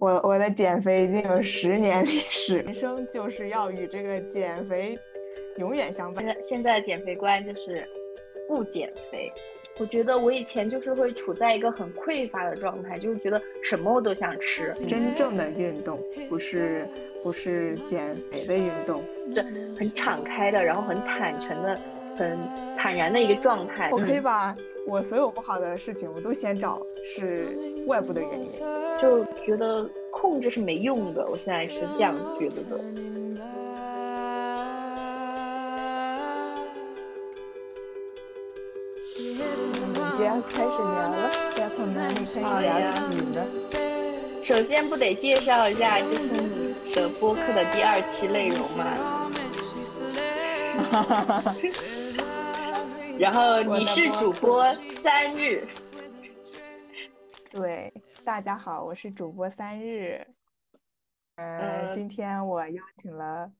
我的减肥已经有10年历史，人生就是要与这个减肥永远相伴。现在减肥观就是不减肥。我觉得我以前就是会处在一个很匮乏的状态，就是觉得什么我都想吃。真正的运动不是减肥的运动，是很敞开的，然后很坦诚的，很坦然的一个状态。我可以把我所有不好的事情我都先找是外部的原因，就觉得控制是没用的，我现在是这样觉得的。开始聊了，在困难里可以聊你的。首先不得介绍一下，这是你的播客的第2期内容吗？然后你是主播3日。对，大家好，我是主播3日。今天我邀请了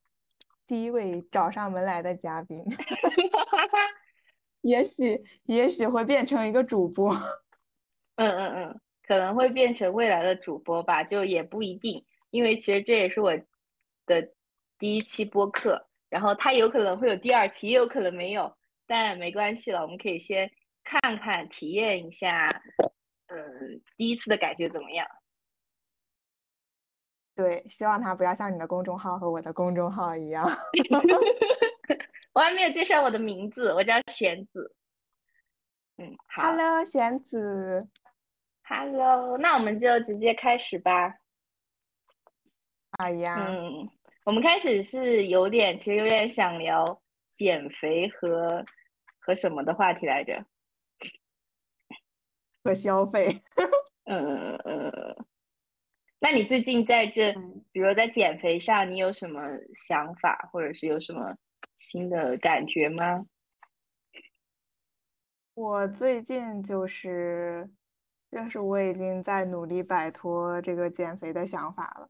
第一位找上门来的嘉宾。也许会变成一个主播，可能会变成未来的主播吧，就也不一定，因为其实这也是我的第1期播客，然后它有可能会有第2期，也有可能没有，但没关系了，我们可以先看看体验一下，第1次的感觉怎么样？对，希望它不要像你的公众号和我的公众号一样。我还没有介绍我的名字，我叫玄子。好 ，Hello， 玄子 ，Hello， 那我们就直接开始吧。我们开始是有点想聊减肥和什么的话题来着？和消费。那你最近在这，比如在减肥上，你有什么想法，或者是有什么新的感觉吗？我最近就是我已经在努力摆脱这个减肥的想法了。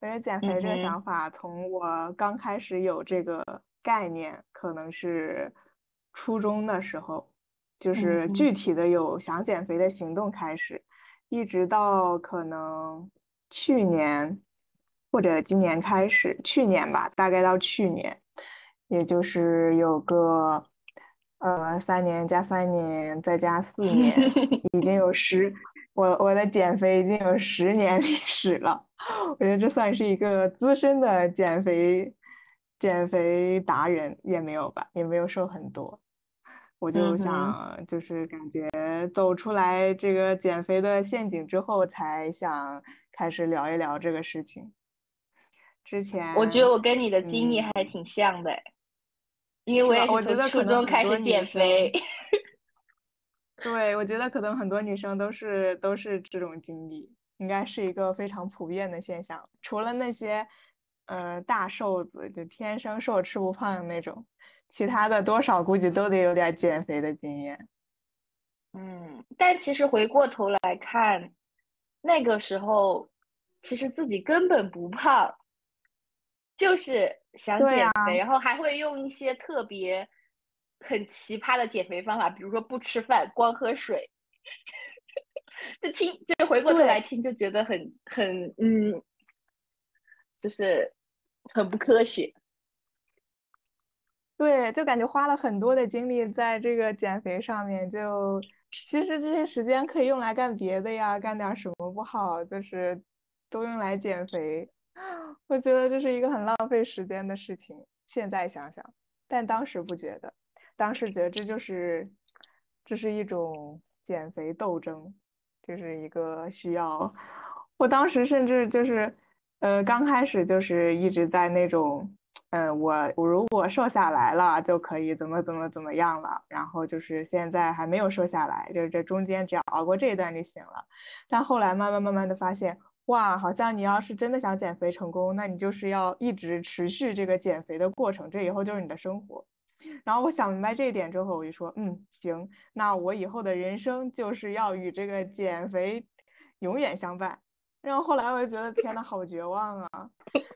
我觉得减肥这个想法从我刚开始有这个概念，可能是初中的时候，就是具体的有想减肥的行动开始，一直到可能去年或者今年开始，去年吧，大概到去年。也就是有个3年加3年再加4年，已经有10，我的减肥已经有10年历史了。我觉得这算是一个资深的减肥达人，也没有吧，也没有瘦很多。我就想就是感觉走出来这个减肥的陷阱之后，才想开始聊一聊这个事情。之前我觉得我跟你的经历还挺像的。因为我也是从初中开始减肥。对，我觉得可能很多女生都是这种经历，应该是一个非常普遍的现象，除了那些大瘦子，就天生瘦吃不胖的那种，其他的多少估计都得有点减肥的经验。但其实回过头来看，那个时候其实自己根本不胖，就是想减肥，然后还会用一些特别很奇葩的减肥方法，比如说不吃饭，光喝水。就回过头来听，就觉得很就是很不科学。对，就感觉花了很多的精力在这个减肥上面，就其实这些时间可以用来干别的呀，干点什么不好，就是都用来减肥。我觉得这是一个很浪费时间的事情，现在想想，但当时不觉得，当时觉得这是一种减肥斗争，就是一个需要。我当时甚至就是，刚开始就是一直在那种，我如果瘦下来了就可以怎么样了，然后就是现在还没有瘦下来，就是这中间只要熬过这一段就行了。但后来慢慢的发现。哇，好像你要是真的想减肥成功，那你就是要一直持续这个减肥的过程，这以后就是你的生活。然后我想明白这一点之后，我就说行，那我以后的人生就是要与这个减肥永远相伴。然后后来我就觉得天哪，好绝望啊，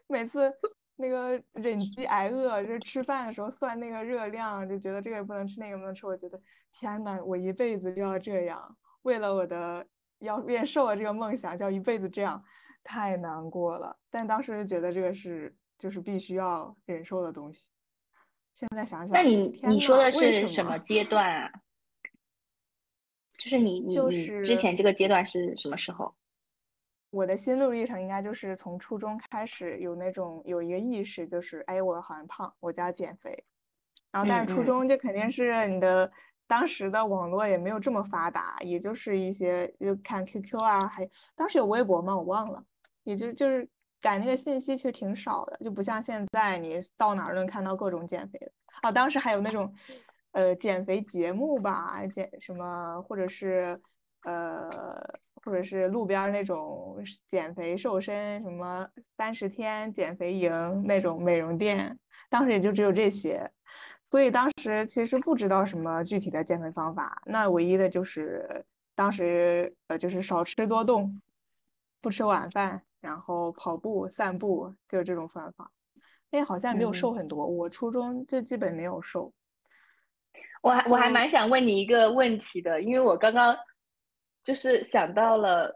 每次那个忍饥挨饿，就是吃饭的时候算那个热量，就觉得这个也不能吃，那个不能吃，我觉得天哪，我一辈子就要这样，为了我的要变瘦的这个梦想，叫一辈子这样，太难过了，但当时就觉得这个是就是必须要忍受的东西。现在想想，那你说的是什么阶段啊？就是你之前这个阶段是什么时候？我的心路历程应该就是从初中开始有那种有一个意识，就是哎我好像胖，我就要减肥。然后但是初中就肯定是你的当时的网络也没有这么发达，也就是一些就看 QQ 啊，还当时有微博吗？我忘了，也就是赶那个信息其实挺少的，就不像现在你到哪儿能看到各种减肥的。哦，当时还有那种减肥节目吧，减什么或者是路边那种减肥瘦身什么30天减肥营那种美容店，当时也就只有这些。所以当时其实不知道什么具体的减肥方法，那唯一的就是当时就是少吃多动，不吃晚饭，然后跑步散步，就这种方法。哎，好像没有瘦很多，我初中就基本没有瘦。我还蛮想问你一个问题的，因为我刚刚就是想到了，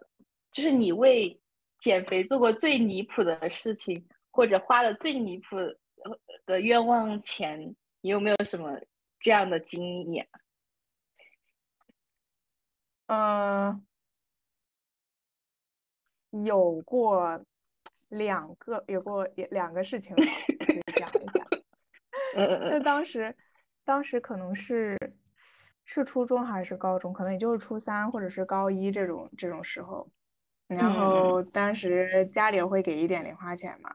就是你为减肥做过最离谱的事情，或者花了最离谱的冤枉钱。你有没有什么这样的经验？有过两个事情吧，可以讲一下。就当时可能是初中还是高中，可能也就是初3或者是高1这种时候。然后当时家里会给一点零花钱嘛。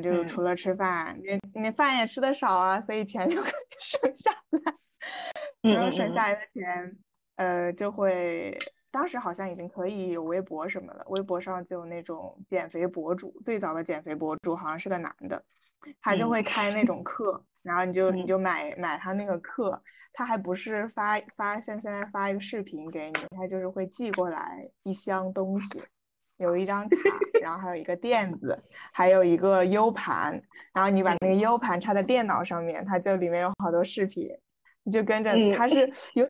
就除了吃饭，你饭也吃得少啊，所以钱就可以省下来。然后省下来的钱，就会当时好像已经可以有微博什么的，微博上就那种减肥博主，最早的减肥博主好像是个男的，他就会开那种课，然后你就买他那个课，他还不是现在发一个视频给你，他就是会寄过来一箱东西。有一张卡，然后还有一个垫子，还有一个 U 盘，然后你把那个 U 盘插在电脑上面，它就里面有好多视频，你就跟着，它是有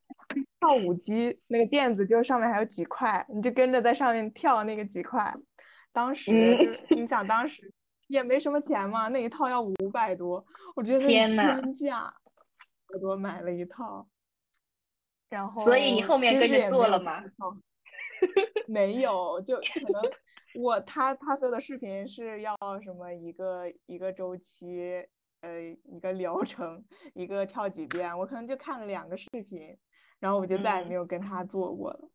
跳舞机，那个垫子就上面还有几块，你就跟着在上面跳那个几块。当时你想当时也没什么钱嘛，那一套要500多，我觉得天价，我多买了一套。然后所以你后面跟着做了吗？没有，就可能他所有的视频是要什么一个周期，一个疗程，一个跳几遍，我可能就看了2个视频，然后我就再也没有跟他做过了。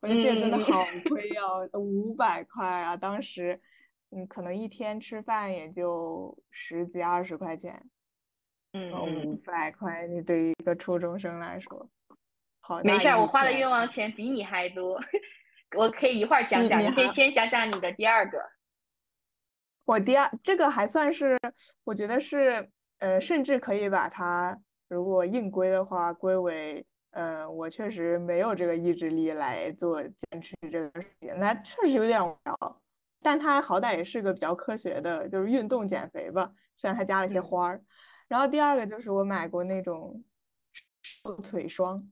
我就觉得真的好亏啊，500块啊！当时你可能一天吃饭也就10几20块钱，500块，你对于一个初中生来说。好，没事，我花的冤枉钱比你还多。我可以一会儿讲讲，你可以先讲讲你的第二个。我这个还算是，我觉得是甚至可以把它如果硬归的话归为我确实没有这个意志力来做坚持这个事情，那确实有点无聊，但它好歹也是个比较科学的，就是运动减肥吧，虽然它加了一些花儿。然后第二个就是我买过那种瘦腿霜。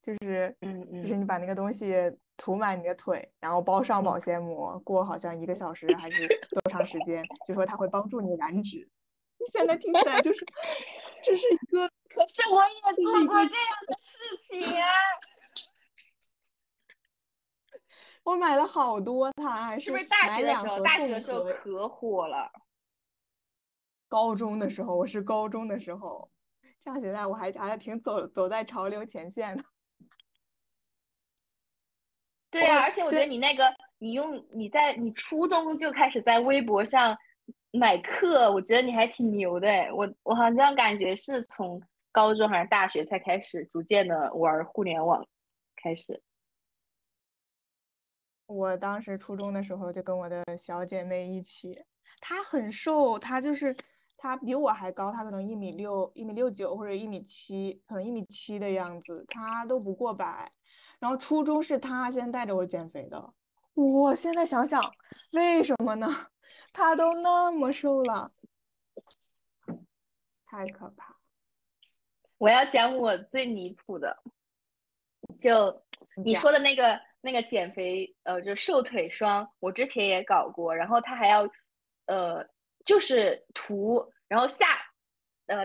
就是你把那个东西涂满你的腿，然后包上保鲜膜，过好像1个小时还是多长时间，就说它会帮助你燃脂。你现在听起来就是这是一个，可是我也做过这样的事情啊！我买了好多它，是不是大学的时候？大学的时候可火了。我是高中的时候，上学呢，我还挺走在潮流前线的。对啊，而且我觉得你那个，你初中就开始在微博上买课，我觉得你还挺牛的。我好像感觉是从高中还是大学才开始逐渐的玩互联网开始。我当时初中的时候就跟我的小姐妹一起，她很瘦，她比我还高，她可能1.6米、1.69米或者1.7米，可能1.7米的样子，她都不过百。然后初中是他先带着我减肥的，我现在想想为什么呢？他都那么瘦了，太可怕。我要讲我最离谱的，就你说的那个那个减肥就瘦腿霜，我之前也搞过，然后它还要就是涂，然后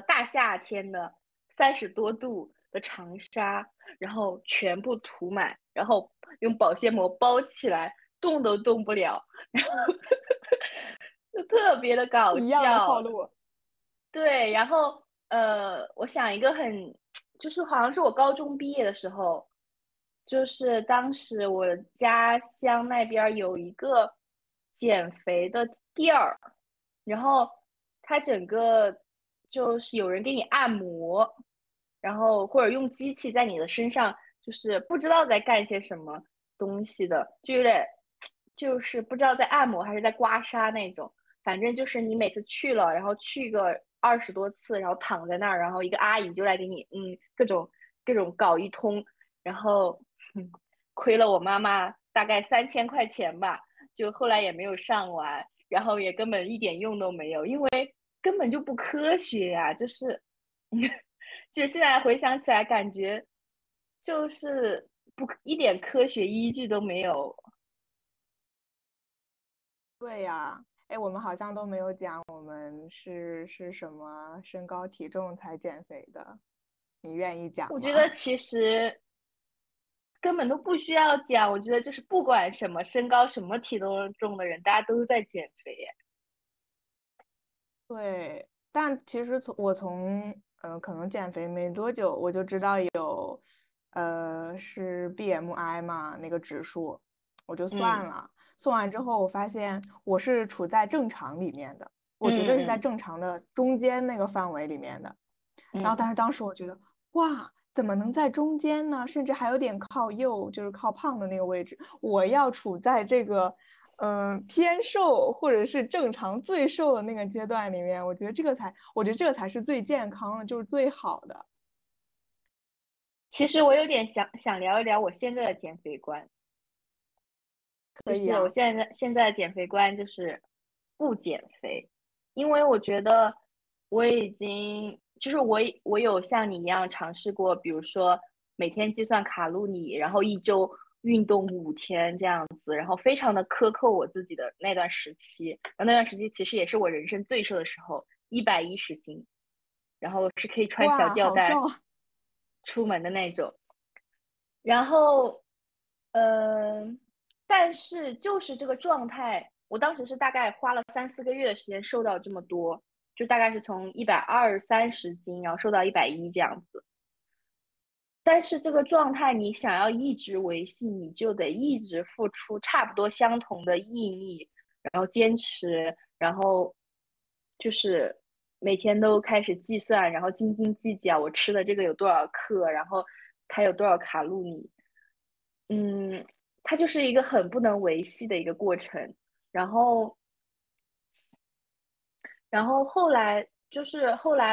大夏天的30多度的长沙，然后全部涂满，然后用保鲜膜包起来，动都动不了，然后就特别的搞笑。一样的套路。对，然后我想一个很，就是好像是我高中毕业的时候，就是当时我家乡那边有一个减肥的店儿，然后它整个就是有人给你按摩，然后或者用机器在你的身上，就是不知道在干些什么东西的，就有点就是不知道在按摩还是在刮痧那种，反正就是你每次去了，然后去个20多次，然后躺在那儿，然后一个阿姨就来给你各种搞一通，然后亏了我妈妈大概3000块钱吧，就后来也没有上完，然后也根本一点用都没有，因为根本就不科学呀，就是现在回想起来感觉就是一点科学依据都没有。对呀，哎，我们好像都没有讲我们是什么身高体重才减肥的，你愿意讲吗？我觉得其实根本都不需要讲，我觉得就是不管什么身高什么体重的人，大家都在减肥。对，但其实我从可能减肥没多久，我就知道有是 BMI 嘛，那个指数我就算了，算完之后我发现我是处在正常里面的，我绝对是在正常的中间那个范围里面的，然后但是当时我觉得哇，怎么能在中间呢？甚至还有点靠右，就是靠胖的那个位置。我要处在这个，偏瘦或者是正常最瘦的那个阶段里面，我觉得这个才是最健康的，就是最好的。其实我有点想聊一聊我现在的减肥观。可以啊。就是我现在的减肥观就是不减肥，因为我觉得我已经。就是我有像你一样尝试过，比如说每天计算卡路里，然后一周运动5天这样子，然后非常的苛刻我自己的那段时期，然后那段时期其实也是我人生最瘦的时候，110斤，然后是可以穿小吊带出门的那种。然后但是就是这个状态，我当时是大概花了3-4个月的时间瘦到这么多。就大概是从120-130斤，然后瘦到110这样子。但是这个状态你想要一直维系，你就得一直付出差不多相同的毅力，然后坚持，然后就是每天都开始计算，然后斤斤计较我吃的这个有多少克，然后它有多少卡路里。它就是一个很不能维系的一个过程。然后后来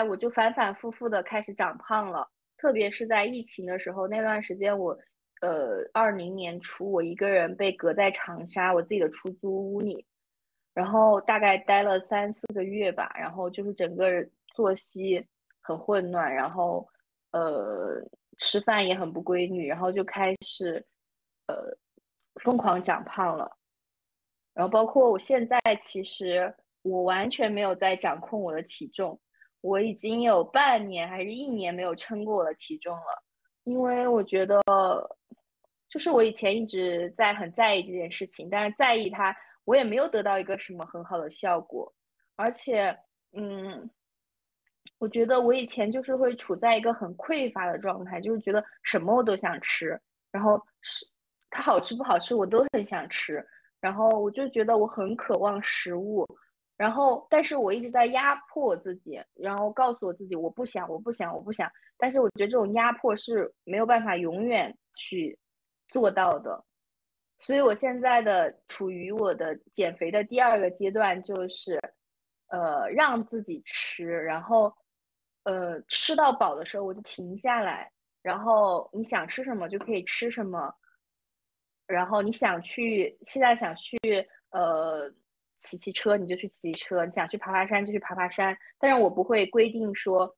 我就反反复复的开始长胖了，特别是在疫情的时候那段时间，我2020年初我一个人被隔在长沙我自己的出租屋里，然后大概待了3-4个月吧，然后就是整个作息很混乱，然后吃饭也很不规律，然后就开始疯狂长胖了。然后包括我现在其实。我完全没有在掌控我的体重，我已经有半年还是1年没有称过我的体重了，因为我觉得就是我以前一直在很在意这件事情，但是在意它我也没有得到一个什么很好的效果，而且我觉得我以前就是会处在一个很匮乏的状态，就是觉得什么我都想吃，然后它好吃不好吃我都很想吃，然后我就觉得我很渴望食物，然后但是我一直在压迫我自己，然后告诉我自己我不想，但是我觉得这种压迫是没有办法永远去做到的。所以我现在的处于我的减肥的第2个阶段，就是让自己吃，然后吃到饱的时候我就停下来，然后你想吃什么就可以吃什么，然后你现在想去骑车你就去骑车，你想去爬爬山就去爬爬山，但是我不会规定说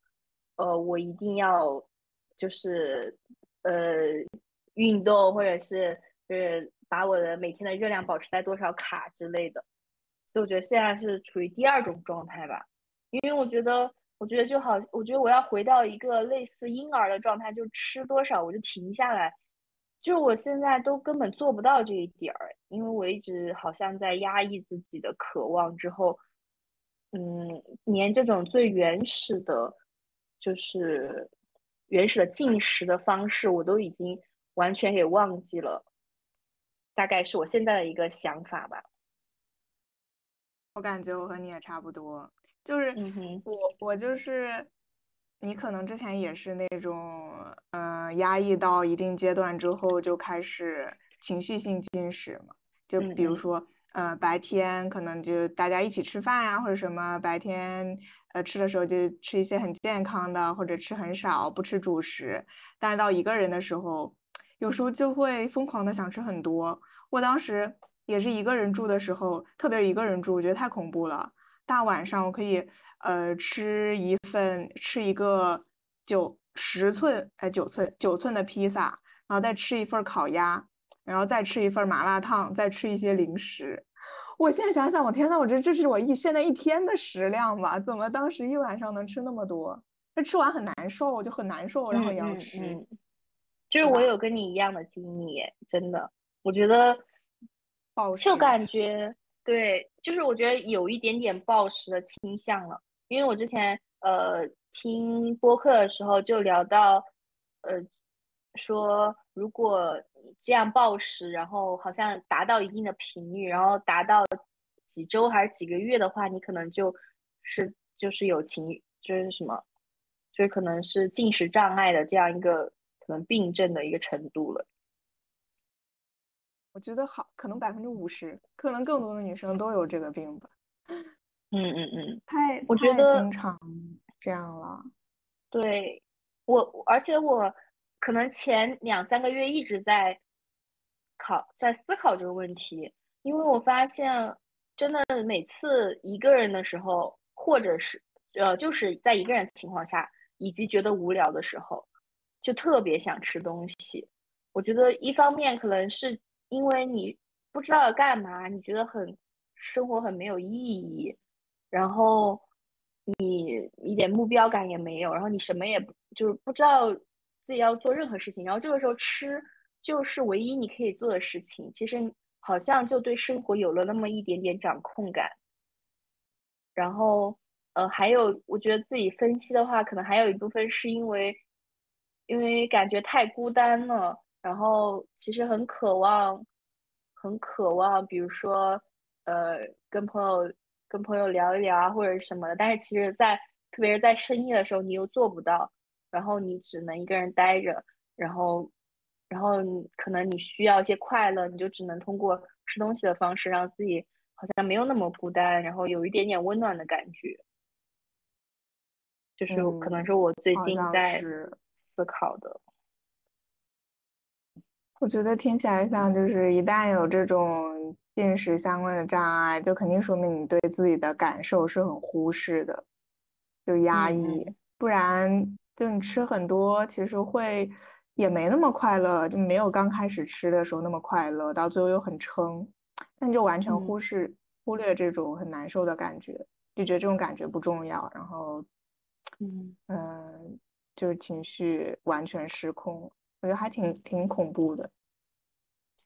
我一定要就是运动或者是就是把我的每天的热量保持在多少卡之类的。所以我觉得现在是处于第二种状态吧，因为我觉得就好，我觉得我要回到一个类似婴儿的状态，就吃多少我就停下来，就是我现在都根本做不到这一点儿，因为我一直好像在压抑自己的渴望之后，连这种最原始的，就是原始的进食的方式，我都已经完全给忘记了，大概是我现在的一个想法吧。我感觉我和你也差不多。就是我就是你可能之前也是那种压抑到一定阶段之后就开始情绪性进食嘛，就比如说白天可能就大家一起吃饭啊，或者什么白天吃的时候就吃一些很健康的，或者吃很少不吃主食，但是到一个人的时候有时候就会疯狂的想吃很多。我当时也是一个人住的时候，特别是一个人住，我觉得太恐怖了。大晚上我可以吃一个9寸的披萨，然后再吃一份烤鸭，然后再吃一份麻辣烫，再吃一些零食。我现在想想，我天哪，我这是我现在一天的食量吧，怎么当时一晚上能吃那么多？这吃完很难受，我就很难受，然后也要吃。就是我有跟你一样的经历，真的，我觉得就感觉。对，就是我觉得有一点点暴食的倾向了，因为我之前听播客的时候就聊到说如果这样暴食，然后好像达到一定的频率，然后达到几周还是几个月的话，你可能就是有就是什么，就是可能是进食障碍的这样一个可能病症的一个程度了。我觉得好，可能50%，可能更多的女生都有这个病吧。我觉得经常这样了。对，而且我可能前2-3个月一直在思考这个问题，因为我发现真的每次一个人的时候，或者是就是在一个人的情况下，以及觉得无聊的时候，就特别想吃东西。我觉得一方面可能是因为你不知道要干嘛，你觉得生活很没有意义，然后你一点目标感也没有，然后你什么也就是不知道自己要做任何事情，然后这个时候吃就是唯一你可以做的事情，其实好像就对生活有了那么一点点掌控感。然后还有我觉得自己分析的话，可能还有一部分是因为感觉太孤单了，然后其实很渴望比如说跟朋友聊一聊啊或者什么的，但是其实特别是在深夜的时候你又做不到，然后你只能一个人待着，然后可能你需要一些快乐，你就只能通过吃东西的方式让自己好像没有那么孤单，然后有一点点温暖的感觉。就是可能是我最近在思考的。我觉得听起来像就是一旦有这种进食相关的障碍，就肯定说明你对自己的感受是很忽视的，就压抑，不然就你吃很多其实会也没那么快乐，就没有刚开始吃的时候那么快乐，到最后又很撑，但你就完全忽略这种很难受的感觉，就觉得这种感觉不重要，然后就是情绪完全失控。我觉得还挺恐怖的。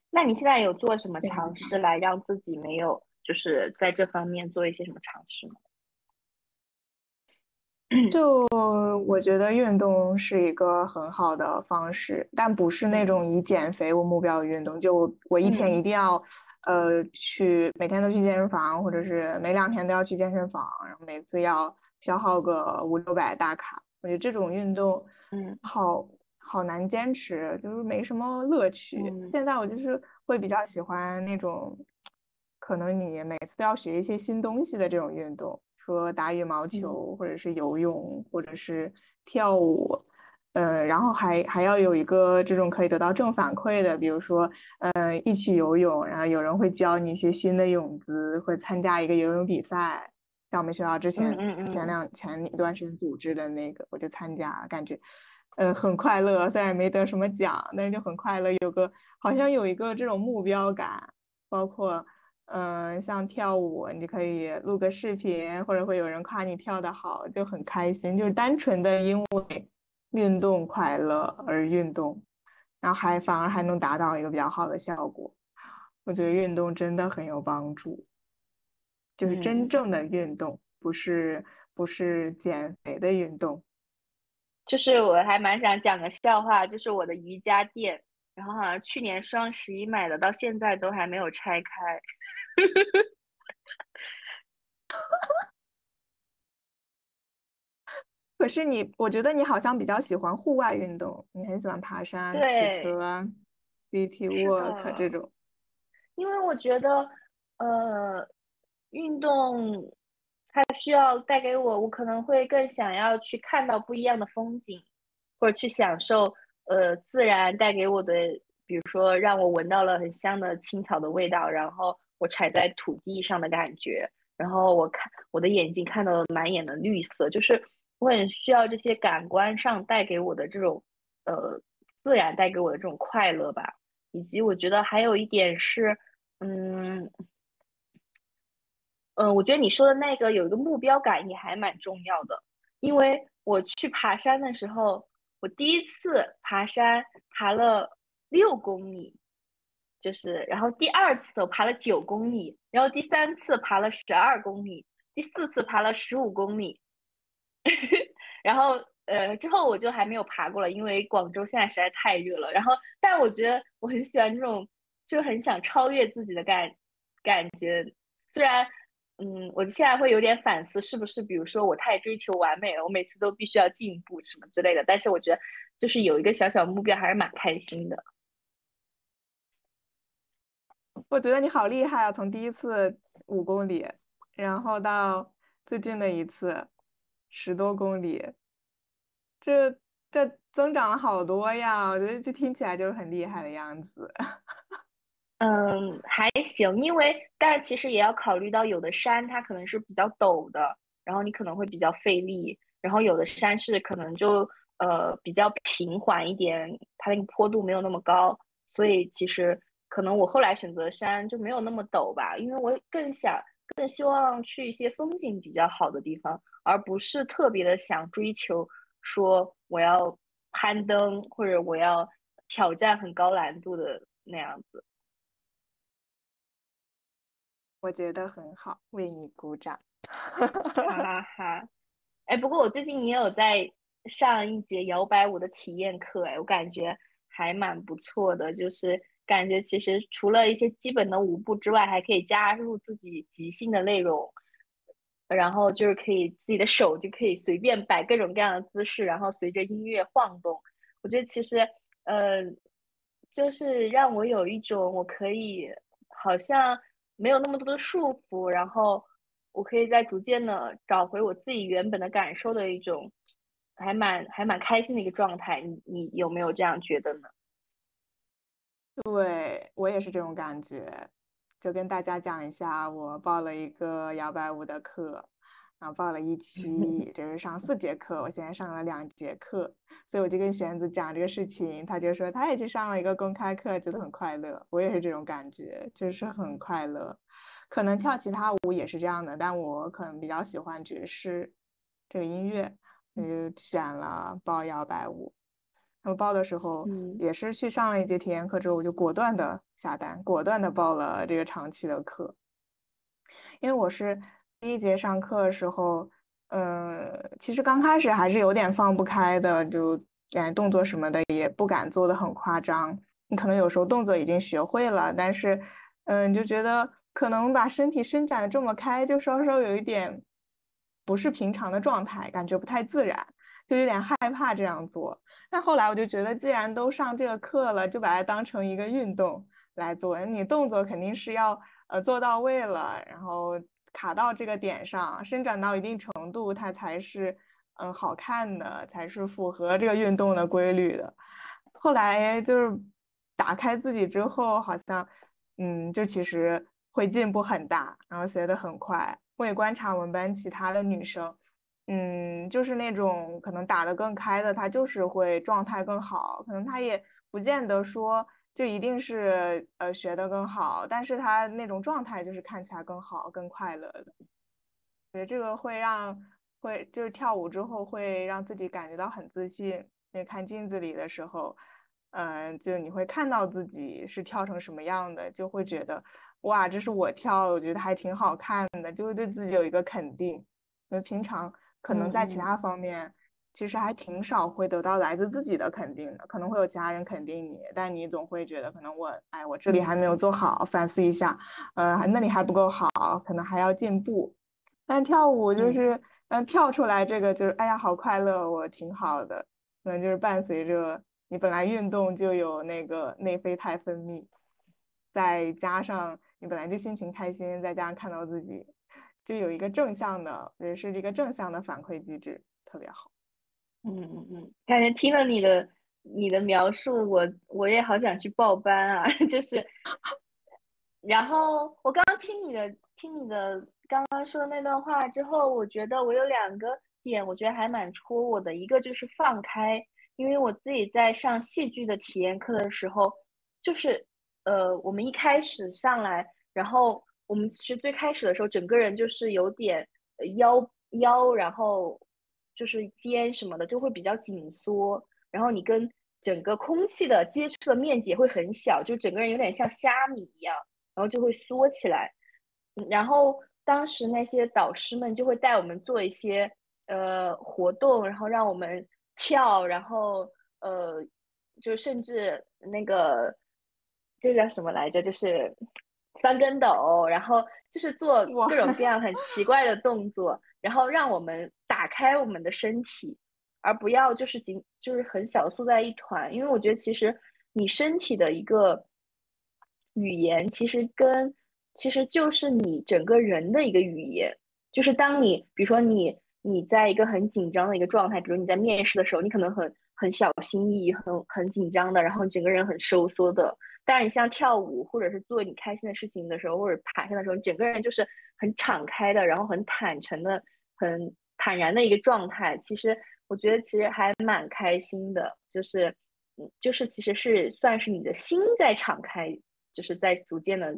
那你现在有做什么尝试来让自己没有，就是在这方面做一些什么尝试吗？就我觉得运动是一个很好的方式，但不是那种以减肥为目标的运动，就我一天一定要每天都去健身房，或者是每2天都要去健身房，然后每次要消耗个500-600大卡。我觉得这种运动好难坚持，就是没什么乐趣。现在我就是会比较喜欢那种可能你每次都要学一些新东西的这种运动，说打羽毛球或者是游泳或者是跳舞，然后还要有一个这种可以得到正反馈的，比如说一起游泳，然后有人会教你一些新的泳姿，会参加一个游泳比赛，像我们学校之前前一段时间组织的那个我就参加，感觉很快乐，虽然没得什么奖，但是就很快乐，好像有一个这种目标感。包括像跳舞，你可以录个视频，或者会有人夸你跳得好，就很开心，就是单纯的因为运动快乐而运动，然后反而还能达到一个比较好的效果。我觉得运动真的很有帮助，就是真正的运动，不是减肥的运动。就是我还蛮想讲个笑话，就是我的瑜伽垫，然后好像去年双11买的，到现在都还没有拆开。可是我觉得你好像比较喜欢户外运动，你很喜欢爬山、骑车、city walk 这种。因为我觉得，运动它需要带给我可能会更想要去看到不一样的风景，或者去享受自然带给我的，比如说让我闻到了很香的青草的味道，然后我踩在土地上的感觉，然后我的眼睛看到满眼的绿色，就是我很需要这些感官上带给我的这种自然带给我的这种快乐吧。以及我觉得还有一点是我觉得你说的那个有一个目标感也还蛮重要的。因为我去爬山的时候，我第一次爬山爬了6公里，然后第二次我爬了9公里，然后第三次爬了12公里，第四次爬了15公里。然后之后我就还没有爬过了，因为广州现在实在太热了。然后但我觉得我很喜欢这种就很想超越自己的感觉。虽然我现在会有点反思，是不是比如说我太追求完美了，我每次都必须要进步什么之类的，但是我觉得就是有一个小小目标还是蛮开心的。我觉得你好厉害啊，从第一次5公里，然后到最近的一次10多公里，这增长了好多呀，我觉得这听起来就是很厉害的样子。还行，因为但是其实也要考虑到有的山它可能是比较陡的，然后你可能会比较费力，然后有的山是可能就比较平缓一点，它那个坡度没有那么高，所以其实可能我后来选择山就没有那么陡吧，因为我更希望去一些风景比较好的地方，而不是特别的想追求说我要攀登或者我要挑战很高难度的那样子。我觉得很好，为你鼓掌。哈哈。不过我最近也有在上一节摇摆舞的体验课，我感觉还蛮不错的，就是感觉其实除了一些基本的舞步之外，还可以加入自己即兴的内容，然后就是可以自己的手就可以随便摆各种各样的姿势，然后随着音乐晃动。我觉得其实就是让我有一种我可以好像没有那么多的束缚，然后我可以再逐渐的找回我自己原本的感受的一种还蛮开心的一个状态。你有没有这样觉得呢？对，我也是这种感觉。就跟大家讲一下，我报了一个摇摆舞的课，然后报了一期，就是上4节课，我现在上了2节课，所以我就跟玄子讲这个事情，他就说他也去上了一个公开课，觉得很快乐。我也是这种感觉，就是很快乐。可能跳其他舞也是这样的，但我可能比较喜欢爵士这个音乐，我就选了报摇摆舞。我报的时候也是去上了一节体验课之后，我就果断的下单，果断的报了这个长期的课。因为我是第一节上课的时候，其实刚开始还是有点放不开的，就感觉动作什么的也不敢做的很夸张。你可能有时候动作已经学会了，但是你就觉得可能把身体伸展的这么开，就稍稍有一点不是平常的状态，感觉不太自然，就有点害怕这样做。但后来我就觉得既然都上这个课了，就把它当成一个运动来做，你动作肯定是要做到位了，然后卡到这个点上，伸展到一定程度，它才是好看的，才是符合这个运动的规律的。后来就是打开自己之后，好像就其实会进步很大，然后学得很快。我也观察我们班其他的女生，就是那种可能打得更开的，他就是会状态更好，可能他也不见得说就一定是学得更好，但是他那种状态就是看起来更好更快乐的。所以这个会就是跳舞之后会让自己感觉到很自信，你看镜子里的时候就你会看到自己是跳成什么样的，就会觉得哇，这是我跳，我觉得还挺好看的，就会对自己有一个肯定。因为平常可能在其他方面其实还挺少会得到来自自己的肯定的，可能会有其他人肯定你，但你总会觉得可能我这里还没有做好，反思一下，那里还不够好，可能还要进步。但跳舞就是跳出来这个就是哎呀好快乐，我挺好的，可能就是伴随着你本来运动就有那个内啡肽分泌，再加上你本来就心情开心，再加上看到自己，就有一个正向的，也是一个正向的反馈机制，特别好。感觉听了你的描述，我也好想去报班啊，就是。然后我刚刚听你的刚刚说的那段话之后，我觉得我有两个点，我觉得还蛮戳我的，一个就是放开，因为我自己在上戏剧的体验课的时候，就是我们一开始上来，然后我们其实最开始的时候整个人就是有点腰然后就是肩什么的就会比较紧缩，然后你跟整个空气的接触的面积会很小，就整个人有点像虾米一样，然后就会缩起来。然后当时那些导师们就会带我们做一些活动，然后让我们跳，然后就甚至那个这叫什么来着，就是翻跟斗，然后就是做各种各样很奇怪的动作，然后让我们打开我们的身体，而不要就是很小缩在一团。因为我觉得其实你身体的一个语言其实就是你整个人的一个语言，就是当你比如说你在一个很紧张的一个状态，比如你在面试的时候，你可能很小心翼翼，很紧张的，然后整个人很收缩的。但是你像跳舞或者是做你开心的事情的时候，或者爬山的时候，整个人就是很敞开的，然后很坦诚的，很坦然的一个状态。其实我觉得其实还蛮开心的，就是其实是算是你的心在敞开，就是在逐渐的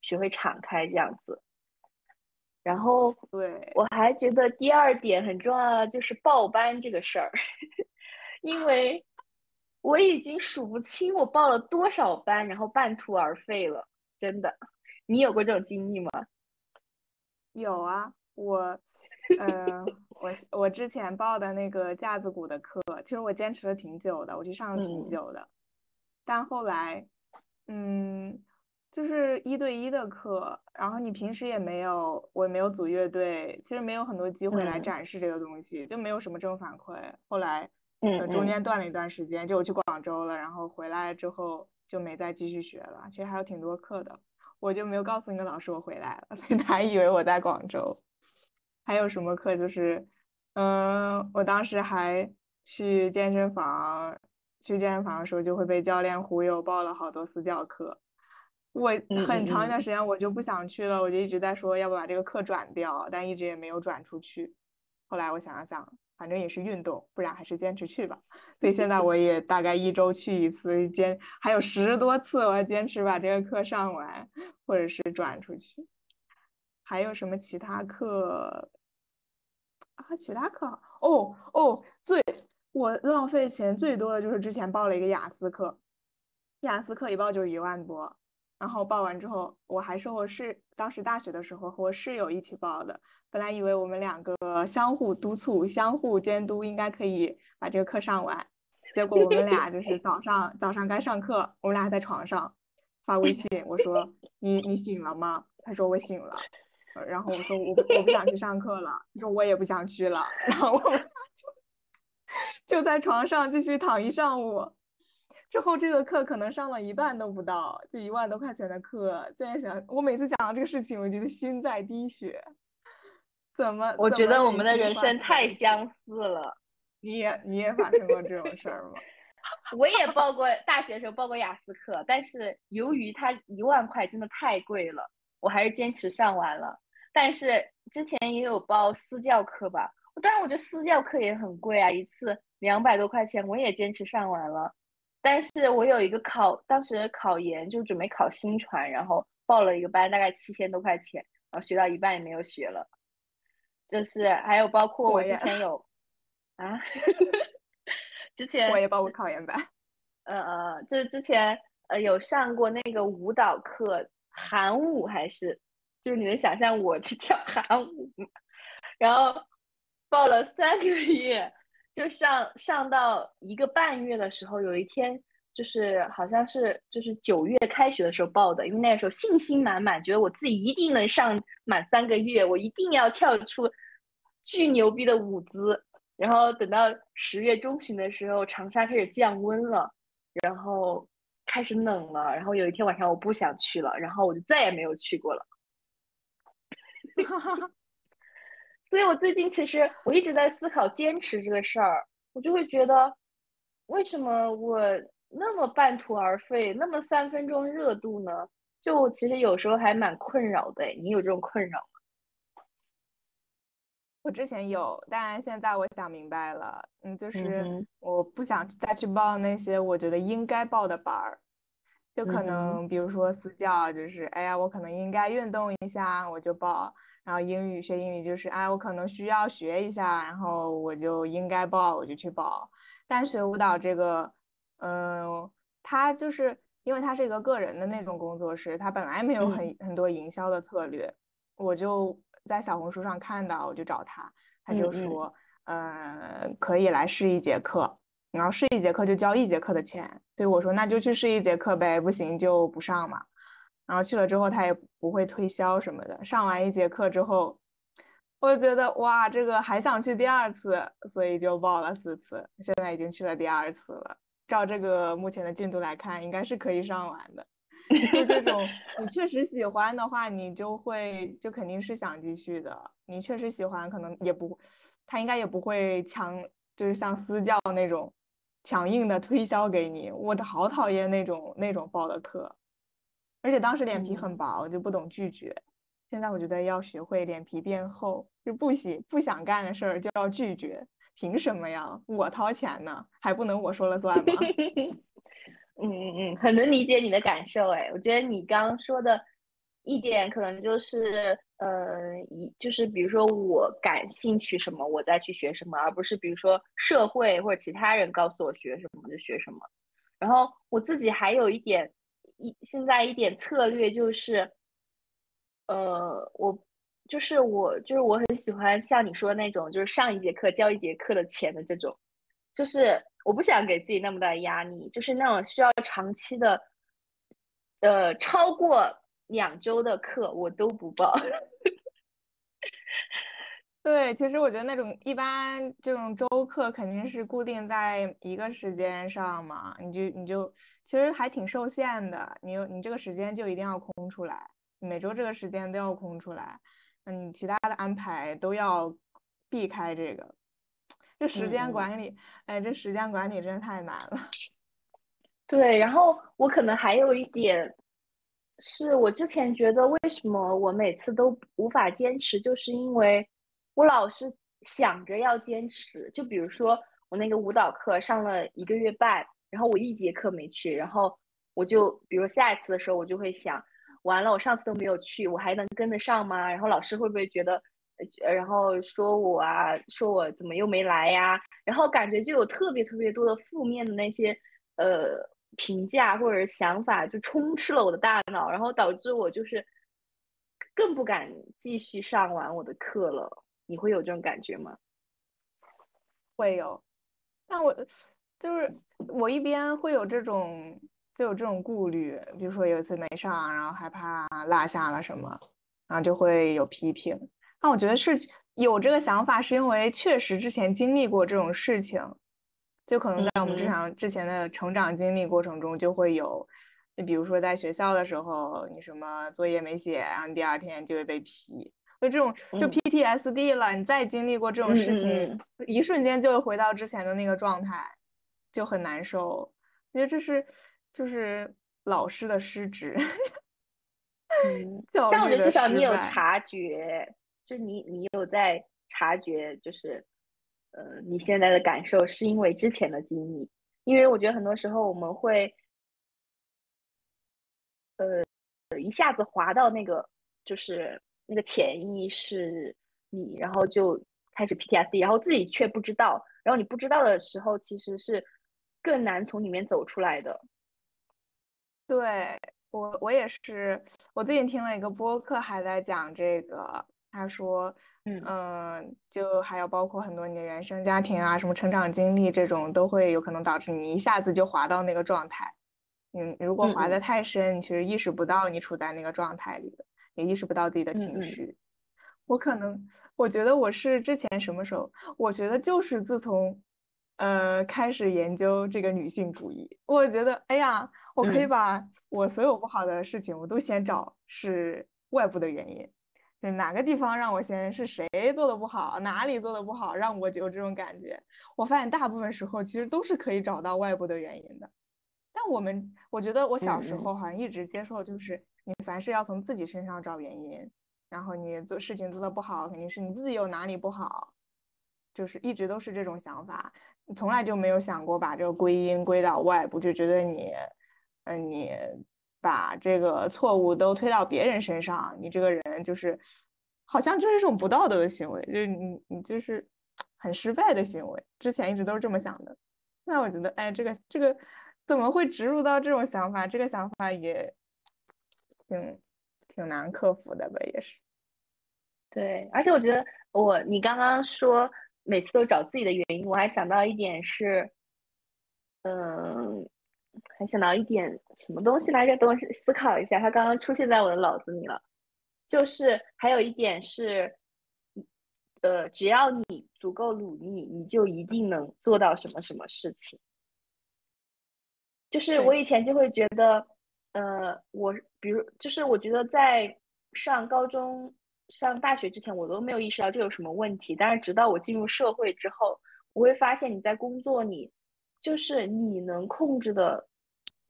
学会敞开这样子。然后对，我还觉得第二点很重要，就是报班这个事儿，因为我已经数不清我报了多少班，然后半途而废了。真的，你有过这种经历吗？有啊，我之前报的那个架子鼓的课，其实我坚持了挺久的，我去上了挺久的，但后来，就是一对一的课，然后你平时也没有，我也没有组乐队，其实没有很多机会来展示这个东西，就没有什么正反馈。后来中间断了一段时间，就我去广州了，然后回来之后就没再继续学了。其实还有挺多课的，我就没有告诉那个老师我回来了，所以他还以为我在广州。还有什么课，就是我当时还去健身房的时候就会被教练忽悠，报了好多私教课。我很长一段时间我就不想去了，我就一直在说要不把这个课转掉，但一直也没有转出去。后来我想反正也是运动，不然还是坚持去吧。所以现在我也大概一周去一次，还有10多次我要坚持把这个课上完，或者是转出去。还有什么其他课啊？其他课我浪费钱最多的就是之前报了一个雅思课，雅思课一报就是1万多，然后报完之后，我还是当时大学的时候和我室友一起报的。本来以为我们两个相互督促、相互监督，应该可以把这个课上完。结果我们俩就是早上该上课，我们俩在床上发微信，我说你醒了吗？他说我醒了。然后我说我不想去上课了，他说我也不想去了。然后我们俩就在床上继续躺一上午。之后这个课可能上了一半都不到，就1万多块钱的课，现在想，我每次想到这个事情，我觉得心在滴血。我觉得我们的人生太相似了。你也发生过这种事儿吗？我也报过，大学的时候报过雅思课，但是由于它1万块真的太贵了，我还是坚持上完了。但是之前也有报私教课吧，我当然我觉得私教课也很贵啊，一次200多块钱，我也坚持上完了。但是我有一个当时考研就准备考新传，然后报了一个班，大概7000多块钱，然后学到一半也没有学了。就是还有包括我之前有啊，之前我也报过考研班，就是之前有上过那个舞蹈课，韩舞还是就是你能想象我去跳韩舞，然后报了3个月。就上到1个半月的时候，有一天就是好像是就是9月开学的时候报的，因为那个时候信心满满，觉得我自己一定能上满3个月，我一定要跳出巨牛逼的舞姿。然后等到10月中旬的时候，长沙开始降温了，然后开始冷了，然后有一天晚上我不想去了，然后我就再也没有去过了。所以我最近其实我一直在思考坚持这个事儿，我就会觉得为什么我那么半途而废，那么3分钟热度呢？就我其实有时候还蛮困扰的。你有这种困扰吗？我之前有，但现在我想明白了，就是我不想再去报那些我觉得应该报的班儿，就可能比如说私教，就是哎呀我可能应该运动一下我就报，然后学英语就是哎我可能需要学一下，然后我就应该报我就去报。但学舞蹈这个它就是因为它是一个个人的那种工作室，它本来没有很多营销的策略，我就在小红书上看到我就找他就说可以来试一节课，然后试一节课就交1节课的钱，所以我说那就去试一节课呗，不行就不上嘛。然后去了之后他也不会推销什么的，上完1节课之后我觉得哇这个还想去第2次，所以就报了4次，现在已经去了第2次了。照这个目前的进度来看应该是可以上完的。就这种你确实喜欢的话你就肯定是想继续的，你确实喜欢可能他应该也不会就是像私教那种强硬的推销给你，我好讨厌那种报的课。而且当时脸皮很薄，就不懂拒绝。现在我觉得要学会脸皮变厚，就不想干的事儿就要拒绝。凭什么呀？我掏钱呢，还不能我说了算吗？很能理解你的感受。我觉得你刚说的一点可能就是，就是比如说我感兴趣什么，我再去学什么，而不是比如说社会或者其他人告诉我学什么就学什么。然后我自己还有一点。现在一点策略就是我很喜欢像你说的那种就是上1节课交1节课的钱的这种，就是我不想给自己那么大的压力，就是那种需要长期的超过2周的课我都不报。对，其实我觉得那种一般这种周课肯定是固定在一个时间上嘛，你就其实还挺受限的，你这个时间就一定要空出来，每周这个时间都要空出来，你其他的安排都要避开这个。这时间管理，这时间管理真的太难了。对，然后我可能还有一点。是我之前觉得为什么我每次都无法坚持，就是因为我老是想着要坚持。就比如说我那个舞蹈课上了1个月半，然后我1节课没去，然后我就比如下一次的时候我就会想，完了我上次都没有去，我还能跟得上吗？然后老师会不会觉得然后说我怎么又没来呀？然后感觉就有特别特别多的负面的那些评价或者想法就充斥了我的大脑，然后导致我就是更不敢继续上完我的课了。你会有这种感觉吗？会有，但我一边会有这种顾虑，比如说有一次没上，然后害怕落下了什么，然后就会有批评。但我觉得是有这个想法是因为确实之前经历过这种事情，就可能在我们之前的成长经历过程中就会有，比如说在学校的时候你什么作业没写，然后第2天就会被批，就这种就 PTSD 了，你再经历过这种事情一瞬间就会回到之前的那个状态，就很难受。因为这是就是老师的失职。但我觉得至少你有察觉，就你有在察觉，就是你现在的感受是因为之前的经历。因为我觉得很多时候我们会一下子滑到那个就是那个潜意识里，然后就开始 PTSD， 然后自己却不知道，然后你不知道的时候其实是更难从里面走出来的。对，我也是，我最近听了一个播客还在讲这个，他说就还有包括很多你的原生家庭啊什么成长经历这种都会有可能导致你一下子就滑到那个状态。如果滑得太深，你其实意识不到你处在那个状态里的，也意识不到自己的情绪。我觉得我是之前什么时候，我觉得就是自从开始研究这个女性主义，我觉得哎呀，我可以把我所有不好的事情我都先找是外部的原因，就是哪个地方让我先是谁做的不好，哪里做的不好让我有这种感觉。我发现大部分时候其实都是可以找到外部的原因的，但我觉得我小时候好像一直接受就是你凡事要从自己身上找原因，然后你做事情做的不好肯定是你自己有哪里不好，就是一直都是这种想法，从来就没有想过把这个归因归到外部，就觉得你把这个错误都推到别人身上，你这个人就是好像就是一种不道德的行为，就是你就是很失败的行为，之前一直都是这么想的。那我觉得哎，这个怎么会植入到这种想法，这个想法也挺难克服的吧，也是。对，而且我觉得你刚刚说每次都找自己的原因，我还想到一点是还想到一点什么东西来着，等我思考一下，它刚刚出现在我的脑子里了。就是还有一点是只要你足够努力，你就一定能做到什么什么事情。就是我以前就会觉得就是我觉得在上高中上大学之前我都没有意识到这有什么问题，但是直到我进入社会之后，我会发现你在工作里就是你能控制的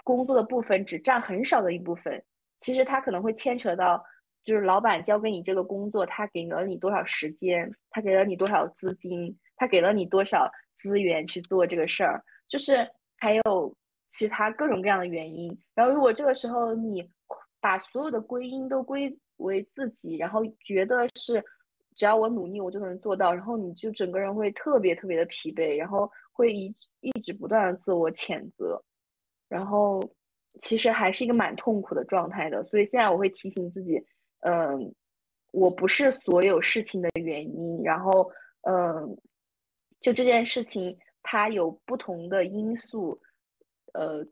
工作的部分只占很少的一部分，其实它可能会牵扯到就是老板交给你这个工作，他给了你多少时间，他给了你多少资金，他给了你多少资源去做这个事儿，就是还有其他各种各样的原因。然后如果这个时候你把所有的归因都归为自己，然后觉得是只要我努力我就能做到，然后你就整个人会特别特别的疲惫，然后会一直不断的自我谴责，然后其实还是一个蛮痛苦的状态的。所以现在我会提醒自己我不是所有事情的原因，然后就这件事情它有不同的因素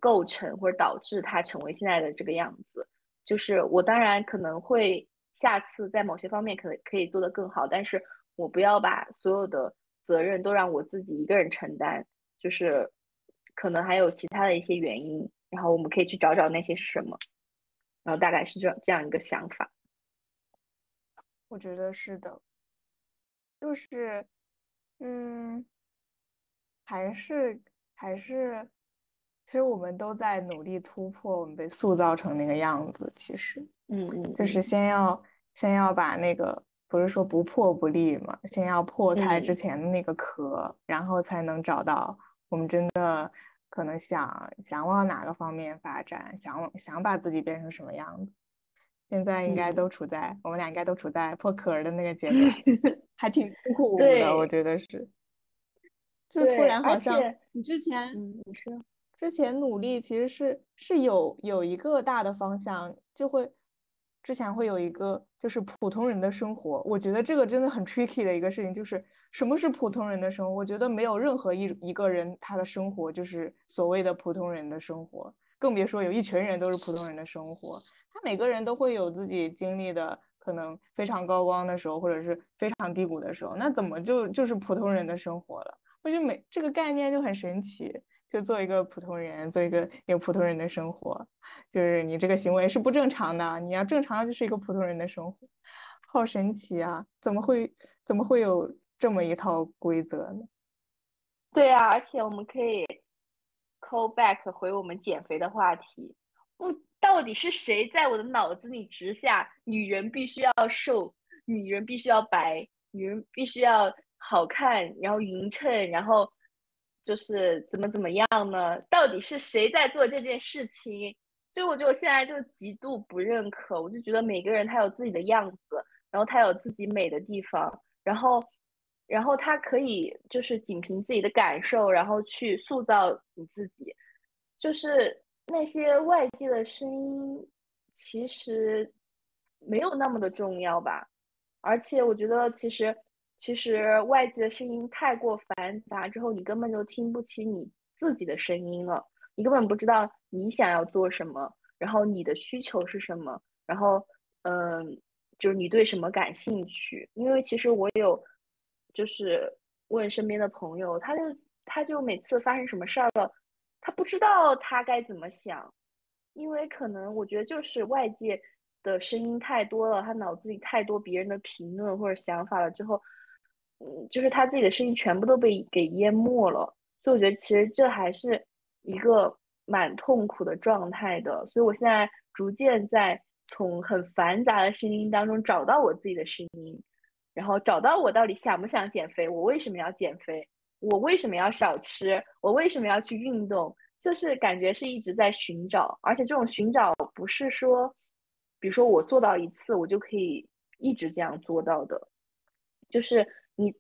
构成或者导致它成为现在的这个样子。就是我当然可能会下次在某些方面可以做得更好，但是我不要把所有的责任都让我自己一个人承担，就是可能还有其他的一些原因，然后我们可以去找找那些是什么，然后大概是这样一个想法。我觉得是的，就是还是其实我们都在努力突破我们被塑造成那个样子。其实就是先要把那个，不是说不破不立嘛，先要破开之前的那个壳，然后才能找到我们真的可能想往哪个方面发展，想把自己变成什么样子。现在应该都处在我们俩应该都处在破壳的那个阶段，还挺痛苦的。我觉得是，就突然好像你之前你说之前努力其实是有一个大的方向，就会之前会有一个就是普通人的生活。我觉得这个真的很 tricky 的一个事情，就是什么是普通人的生活。我觉得没有任何一个人他的生活就是所谓的普通人的生活，更别说有一群人都是普通人的生活。他每个人都会有自己经历的可能非常高光的时候，或者是非常低谷的时候，那怎么就是普通人的生活了。我觉得这个概念就很神奇，就做一个普通人，做一个有普通人的生活，就是你这个行为是不正常的，你要正常的就是一个普通人的生活。好神奇啊，怎么会有这么一套规则呢？对啊，而且我们可以 call back 回我们减肥的话题。到底是谁在我的脑子里直下女人必须要瘦，女人必须要白，女人必须要好看，然后匀称，然后就是怎么样呢？到底是谁在做这件事情？就我觉得我现在就极度不认可，我就觉得每个人他有自己的样子，然后他有自己美的地方，然后他可以就是仅凭自己的感受，然后去塑造你自己。就是那些外界的声音其实没有那么的重要吧。而且我觉得其实外界的声音太过繁杂之后，你根本就听不起你自己的声音了，你根本不知道你想要做什么，然后你的需求是什么，然后就是你对什么感兴趣。因为其实我有就是问身边的朋友，他就每次发生什么事儿了，他不知道他该怎么想，因为可能我觉得就是外界的声音太多了，他脑子里太多别人的评论或者想法了之后，就是他自己的声音全部都被给淹没了。所以我觉得其实这还是一个蛮痛苦的状态的。所以我现在逐渐在从很繁杂的声音当中找到我自己的声音，然后找到我到底想不想减肥，我为什么要减肥，我为什么要少吃，我为什么要去运动，就是感觉是一直在寻找。而且这种寻找不是说比如说我做到一次我就可以一直这样做到的，就是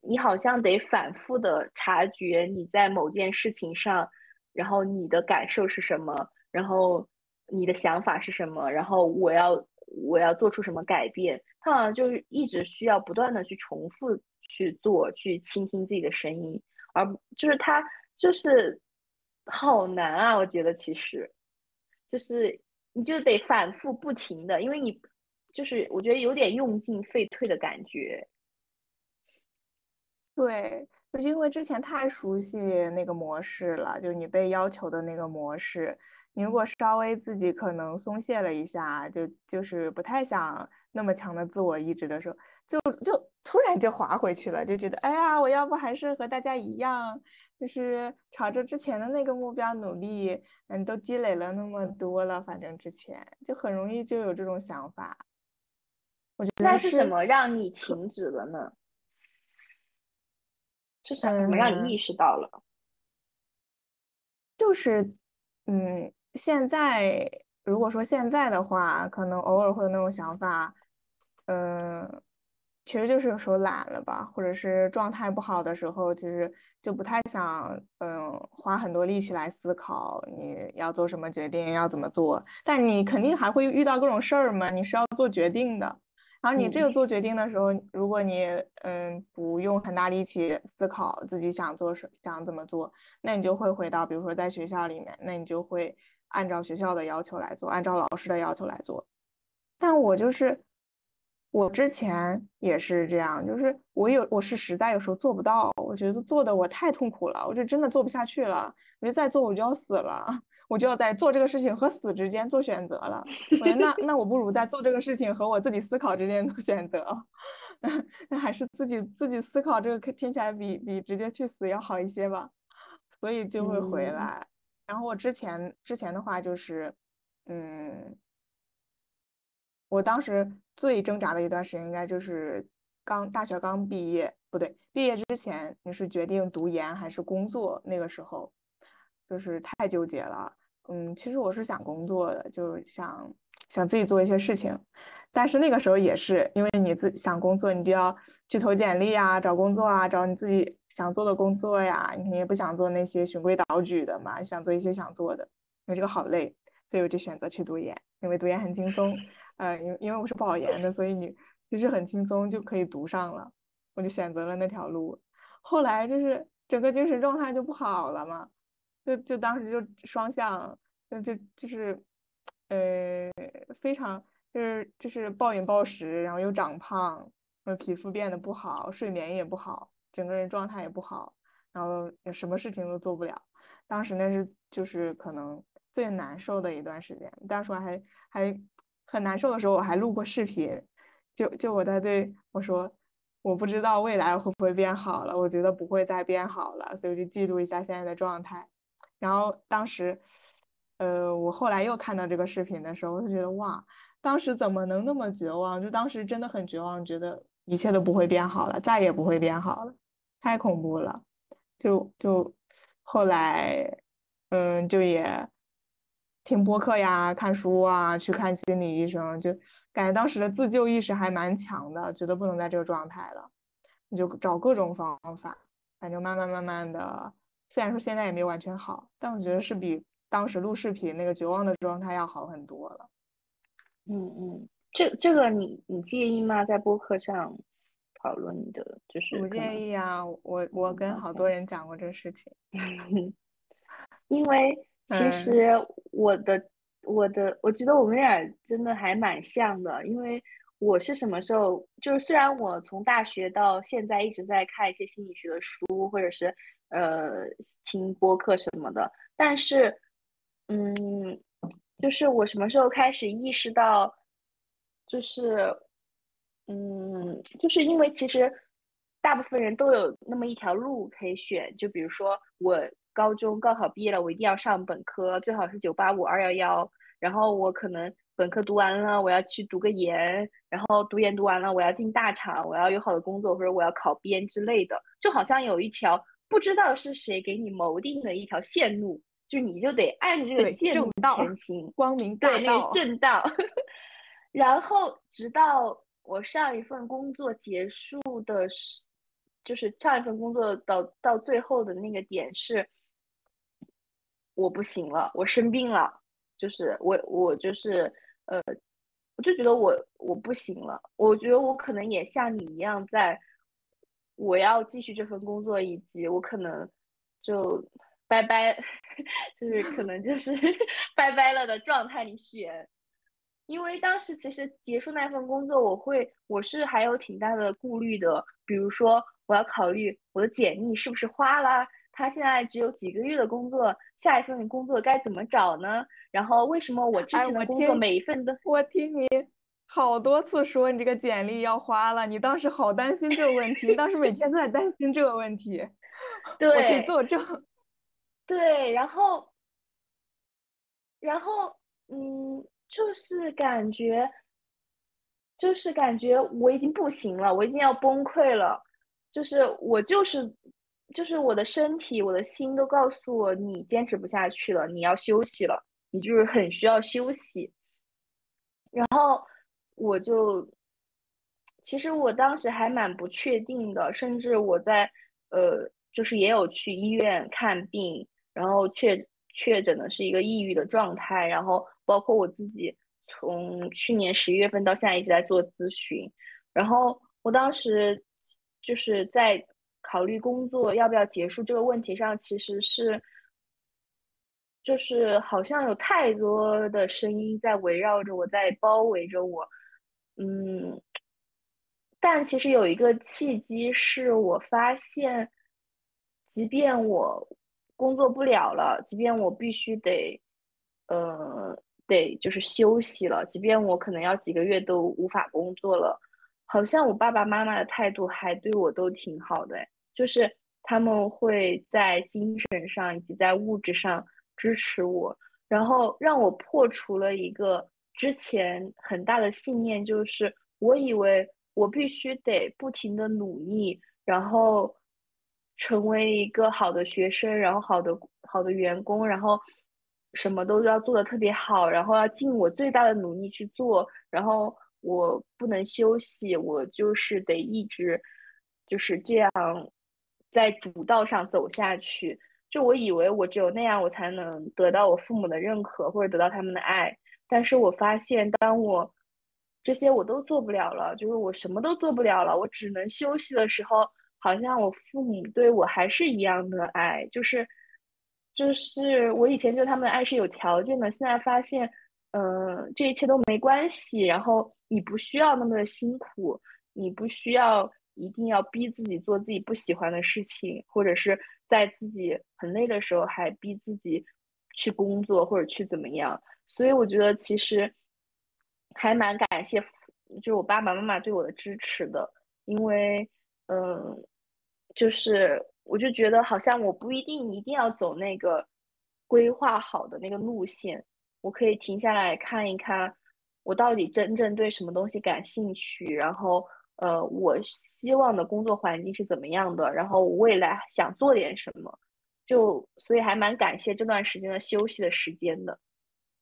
你好像得反复的察觉你在某件事情上，然后你的感受是什么，然后你的想法是什么，然后我要做出什么改变。他好像就是一直需要不断的去重复去做，去倾听自己的声音，而就是他就是好难啊。我觉得其实就是你就得反复不停的，因为你就是我觉得有点用进废退的感觉。对，就是因为之前太熟悉那个模式了，就是你被要求的那个模式，你如果稍微自己可能松懈了一下，就是不太想那么强的自我意志的时候，就突然就滑回去了，就觉得哎呀，我要不还是和大家一样，就是朝着之前的那个目标努力，都积累了那么多了，反正之前就很容易就有这种想法。我觉得那是什么让你停止了呢？是什么让你意识到了？就是现在如果说现在的话，可能偶尔会有那种想法，其实就是有时候懒了吧，或者是状态不好的时候，其实就不太想花很多力气来思考你要做什么决定，要怎么做。但你肯定还会遇到各种事儿嘛，你是要做决定的。然后你这个做决定的时候，如果你不用很大力气思考自己想怎么做，那你就会回到比如说在学校里面，那你就会按照学校的要求来做，按照老师的要求来做。但我之前也是这样，就是我是实在有时候做不到，我觉得做的我太痛苦了，我就真的做不下去了，我就再做我就要死了，我就要在做这个事情和死之间做选择了。我觉得那我不如在做这个事情和我自己思考之间做选择，那还是自己思考这个听起来比直接去死要好一些吧，所以就会回来。然后我之前的话就是我当时最挣扎的一段时间应该就是大学刚毕业，不对，毕业之前你是决定读研还是工作，那个时候就是太纠结了。其实我是想工作的，就是想自己做一些事情，但是那个时候也是因为你自己想工作，你就要去投简历啊，找工作啊，找你自己想做的工作呀，你也不想做那些循规蹈矩的嘛，想做一些想做的，那这个好累，所以我就选择去读研，因为读研很轻松。因为我是保研的，所以你就是很轻松就可以读上了，我就选择了那条路。后来就是整个精神状态就不好了嘛，就当时就双向，就是非常就是暴饮暴食，然后又长胖，皮肤变得不好，睡眠也不好，整个人状态也不好，然后什么事情都做不了。当时那是就是可能最难受的一段时间。当时还很难受的时候，我还录过视频，就我在对我说，我不知道未来会不会变好了，我觉得不会再变好了，所以我就记录一下现在的状态。然后当时，我后来又看到这个视频的时候，我就觉得哇，当时怎么能那么绝望？就当时真的很绝望，觉得一切都不会变好了，再也不会变好了。太恐怖了，就后来就也听播客呀，看书啊，去看心理医生，就感觉当时的自救意识还蛮强的，觉得不能在这个状态了，你就找各种方法，反正慢慢的，虽然说现在也没有完全好，但我觉得是比当时录视频那个绝望的状态要好很多了。这个你介意吗？在播客上讨论你的就是不介意啊，我跟好多人讲过这事情，因为其实我觉得我们俩真的还蛮像的，因为我是什么时候就是虽然我从大学到现在一直在看一些心理学的书或者是听播客什么的，但是就是我什么时候开始意识到就是就是因为其实大部分人都有那么一条路可以选，就比如说我高中高考毕业了，我一定要上本科，最好是985、211，然后我可能本科读完了，我要去读个研，然后读研读完了，我要进大厂，我要有好的工作，或者我要考编之类的，就好像有一条不知道是谁给你谋定的一条线路，就你就得按这个线路前行，光明大道，对，那个正道。然后直到我上一份工作结束的，就是上一份工作到最后的那个点是，我不行了，我生病了，就是我就是我就觉得我不行了，我觉得我可能也像你一样，在我要继续这份工作，以及我可能就拜拜，就是可能就是拜拜了的状态里选。因为当时其实结束那份工作，我是还有挺大的顾虑的，比如说我要考虑我的简历是不是花啦，他现在只有几个月的工作，下一份工作该怎么找呢？然后为什么我之前的工作每一份都……我听你好多次说你这个简历要花了，你当时好担心这个问题，当时每天都在担心这个问题。对，我可以作证。对，然后就是感觉我已经不行了，我已经要崩溃了，就是我的身体我的心都告诉我你坚持不下去了，你要休息了，你就是很需要休息。然后其实我当时还蛮不确定的，甚至我在就是也有去医院看病，然后确诊的是一个抑郁的状态，然后包括我自己从去年11月份到现在一直在做咨询。然后我当时就是在考虑工作要不要结束这个问题上，其实是就是好像有太多的声音在围绕着我，在包围着我。但其实有一个契机是我发现，即便我工作不了了，即便我必须得就是休息了，即便我可能要几个月都无法工作了，好像我爸爸妈妈的态度还对我都挺好的，就是他们会在精神上以及在物质上支持我，然后让我破除了一个之前很大的信念，就是我以为我必须得不停的努力，然后成为一个好的学生，然后好的员工，然后什么都要做得特别好，然后要尽我最大的努力去做，然后我不能休息，我就是得一直就是这样在主道上走下去。就我以为我只有那样我才能得到我父母的认可或者得到他们的爱，但是我发现当我这些我都做不了了，就是我什么都做不了了，我只能休息的时候，好像我父母对我还是一样的爱，就是我以前对他们的爱是有条件的，现在发现这一切都没关系，然后你不需要那么的辛苦，你不需要一定要逼自己做自己不喜欢的事情，或者是在自己很累的时候还逼自己去工作或者去怎么样。所以我觉得其实还蛮感谢就是我爸爸妈妈对我的支持的，因为就是我就觉得好像我不一定要走那个规划好的那个路线，我可以停下来看一看我到底真正对什么东西感兴趣，然后我希望的工作环境是怎么样的，然后我未来想做点什么，就所以还蛮感谢这段时间的休息的时间的，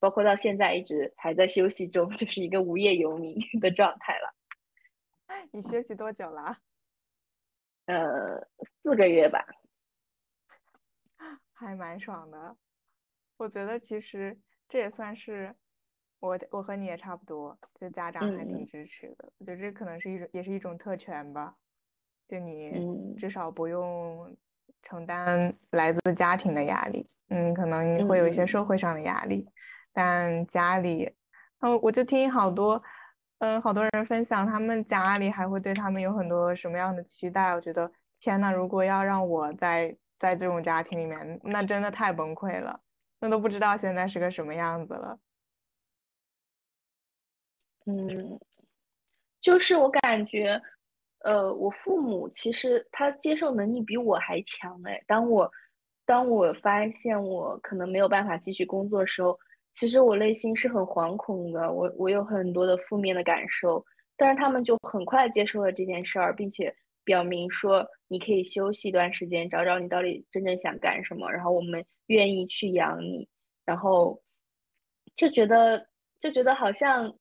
包括到现在一直还在休息中，就是一个无业游民的状态了。你休息多久了？4个月吧，还蛮爽的。我觉得其实这也算是我和你也差不多，就家长还挺支持的。我觉得这可能是一种也是一种特权吧，就你至少不用承担来自家庭的压力，可能你会有一些社会上的压力，但家里，我就听好多人分享他们家里还会对他们有很多什么样的期待。我觉得天哪，如果要让我在这种家庭里面，那真的太崩溃了，那都不知道现在是个什么样子了。就是我感觉我父母其实他接受能力比我还强。当我发现我可能没有办法继续工作的时候，其实我内心是很惶恐的，我有很多的负面的感受，但是他们就很快接受了这件事儿，并且表明说你可以休息一段时间，找找你到底真正想干什么，然后我们愿意去养你。然后就觉得好像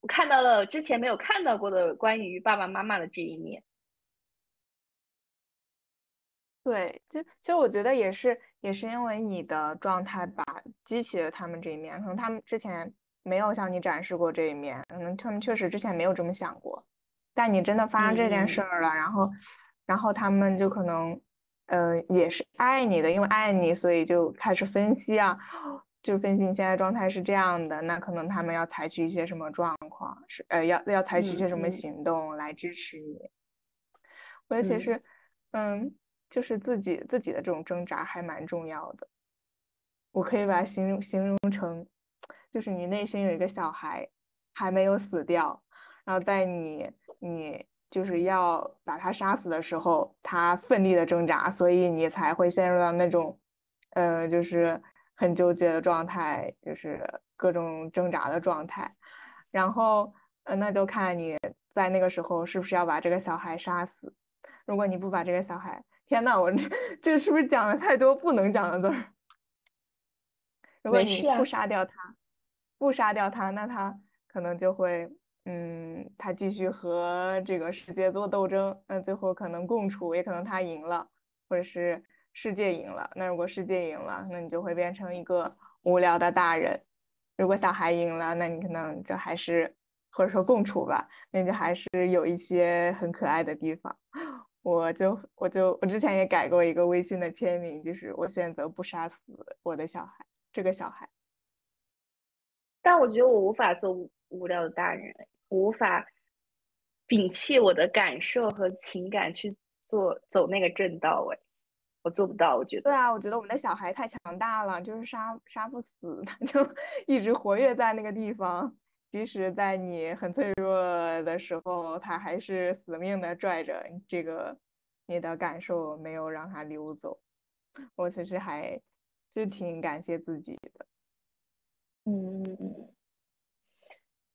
我看到了之前没有看到过的关于爸爸妈妈的这一面。对，就我觉得也是因为你的状态吧，激起了他们这一面。可能他们之前没有向你展示过这一面，可能他们确实之前没有这么想过，但你真的发生这件事儿了，然后他们就可能也是爱你的，因为爱你所以就开始分析啊，就分析你现在状态是这样的，那可能他们要采取一些什么状况，要采取一些什么行动来支持你。我觉得其实就是自己的这种挣扎还蛮重要的。我可以把它形容成，就是你内心有一个小孩还没有死掉，然后在你就是要把他杀死的时候，他奋力的挣扎，所以你才会陷入到那种就是很纠结的状态，就是各种挣扎的状态。然后那就看你在那个时候是不是要把这个小孩杀死。如果你不把这个小孩，天哪，我这是不是讲了太多不能讲的字儿？如果你不杀掉他，那他可能就会，他继续和这个世界做斗争，那最后可能共处，也可能他赢了，或者是世界赢了。那如果世界赢了，那你就会变成一个无聊的大人。如果小孩赢了，那你可能就还是，或者说共处吧，那就还是有一些很可爱的地方。我之前也改过一个微信的签名，就是我选择不杀死我的小孩，这个小孩。但我觉得我无法做无聊的大人，我无法摒弃我的感受和情感去走那个正道。我做不到，我觉得。对啊，我觉得我们的小孩太强大了，就是杀不死，他就一直活跃在那个地方。即使在你很脆弱的时候，他还是死命的拽着这个你的感受，没有让他溜走。我其实还是挺感谢自己的。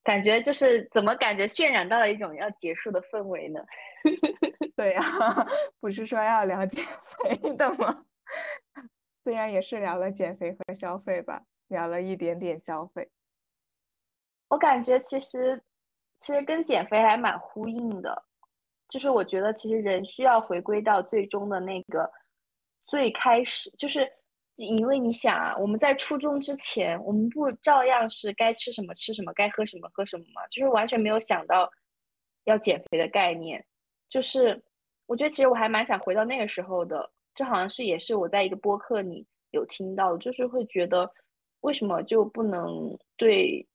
感觉就是怎么感觉渲染到了一种要结束的氛围呢？对啊，不是说要聊减肥的吗？虽然也是聊了减肥和消费吧，聊了一点点消费。我感觉其实跟减肥还蛮呼应的，就是我觉得其实人需要回归到最终的那个最开始，就是因为你想啊，我们在初中之前，我们不照样是该吃什么吃什么，该喝什么喝什么吗？就是完全没有想到要减肥的概念。就是我觉得其实我还蛮想回到那个时候的，这好像是也是我在一个播客里有听到的，就是会觉得为什么就不能对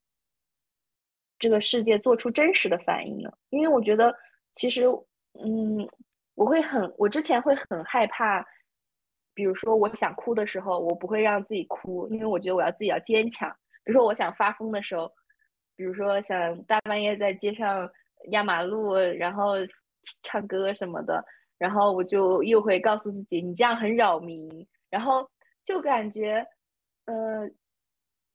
这个世界做出真实的反应呢？因为我觉得其实我之前会很害怕，比如说我想哭的时候我不会让自己哭，因为我觉得我要自己要坚强。比如说我想发疯的时候，比如说想大半夜在街上压马路然后唱歌什么的，然后我就又会告诉自己你这样很扰民，然后就感觉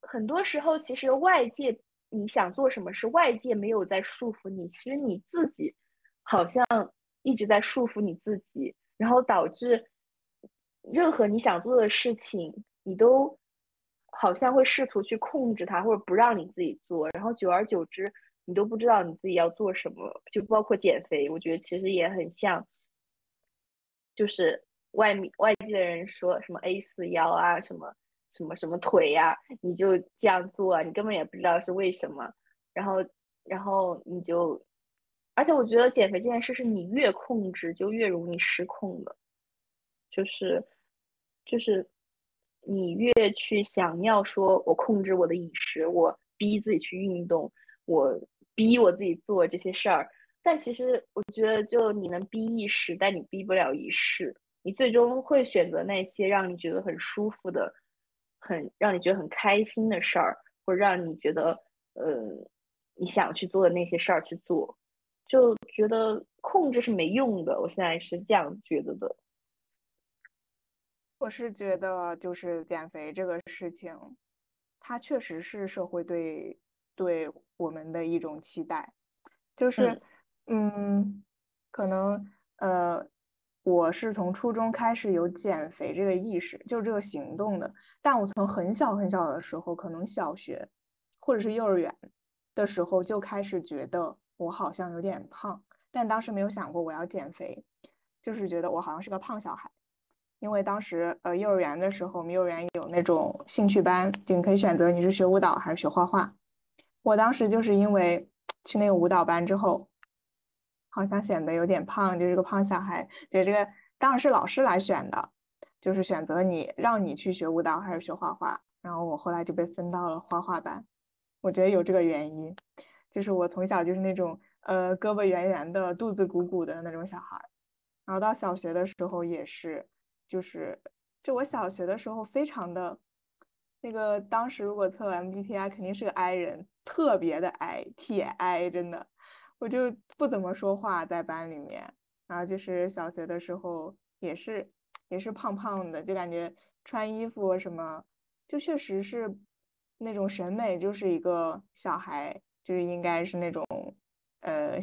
很多时候其实外界你想做什么是外界没有在束缚你，其实你自己好像一直在束缚你自己，然后导致任何你想做的事情你都好像会试图去控制它，或者不让你自己做，然后久而久之你都不知道你自己要做什么。就包括减肥，我觉得其实也很像，就是外界的人说什么 A4 腰啊，什么什么什么腿呀、啊，你就这样做、啊，你根本也不知道是为什么。然后你就，而且我觉得减肥这件事是你越控制就越容易失控的，就是你越去想要说我控制我的饮食，我逼自己去运动，我逼我自己做这些事儿，但其实我觉得就你能逼一时，但你逼不了一世，你最终会选择那些让你觉得很舒服的，很让你觉得很开心的事儿，或者让你觉得你想去做的那些事儿去做。就觉得控制是没用的，我现在是这样觉得的。我是觉得就是减肥这个事情，它确实是社会对我们的一种期待，就是可能我是从初中开始有减肥这个意识，就是这个行动的，但我从很小很小的时候，可能小学或者是幼儿园的时候就开始觉得我好像有点胖，但当时没有想过我要减肥，就是觉得我好像是个胖小孩。因为当时幼儿园的时候，我们幼儿园有那种兴趣班，你可以选择你是学舞蹈还是学画画。我当时就是因为去那个舞蹈班之后，好像显得有点胖，就是个胖小孩，觉得这个当然是老师来选的，就是选择你让你去学舞蹈还是学画画。然后我后来就被分到了画画班，我觉得有这个原因，就是我从小就是那种胳膊圆圆的肚子鼓鼓的那种小孩。然后到小学的时候也是，就我小学的时候非常的那个，当时如果测 MBTI 肯定是个 I 人，特别的 I， 铁 I， 真的我就不怎么说话在班里面。然后就是小学的时候也是胖胖的，就感觉穿衣服什么就确实是那种审美，就是一个小孩就是应该是那种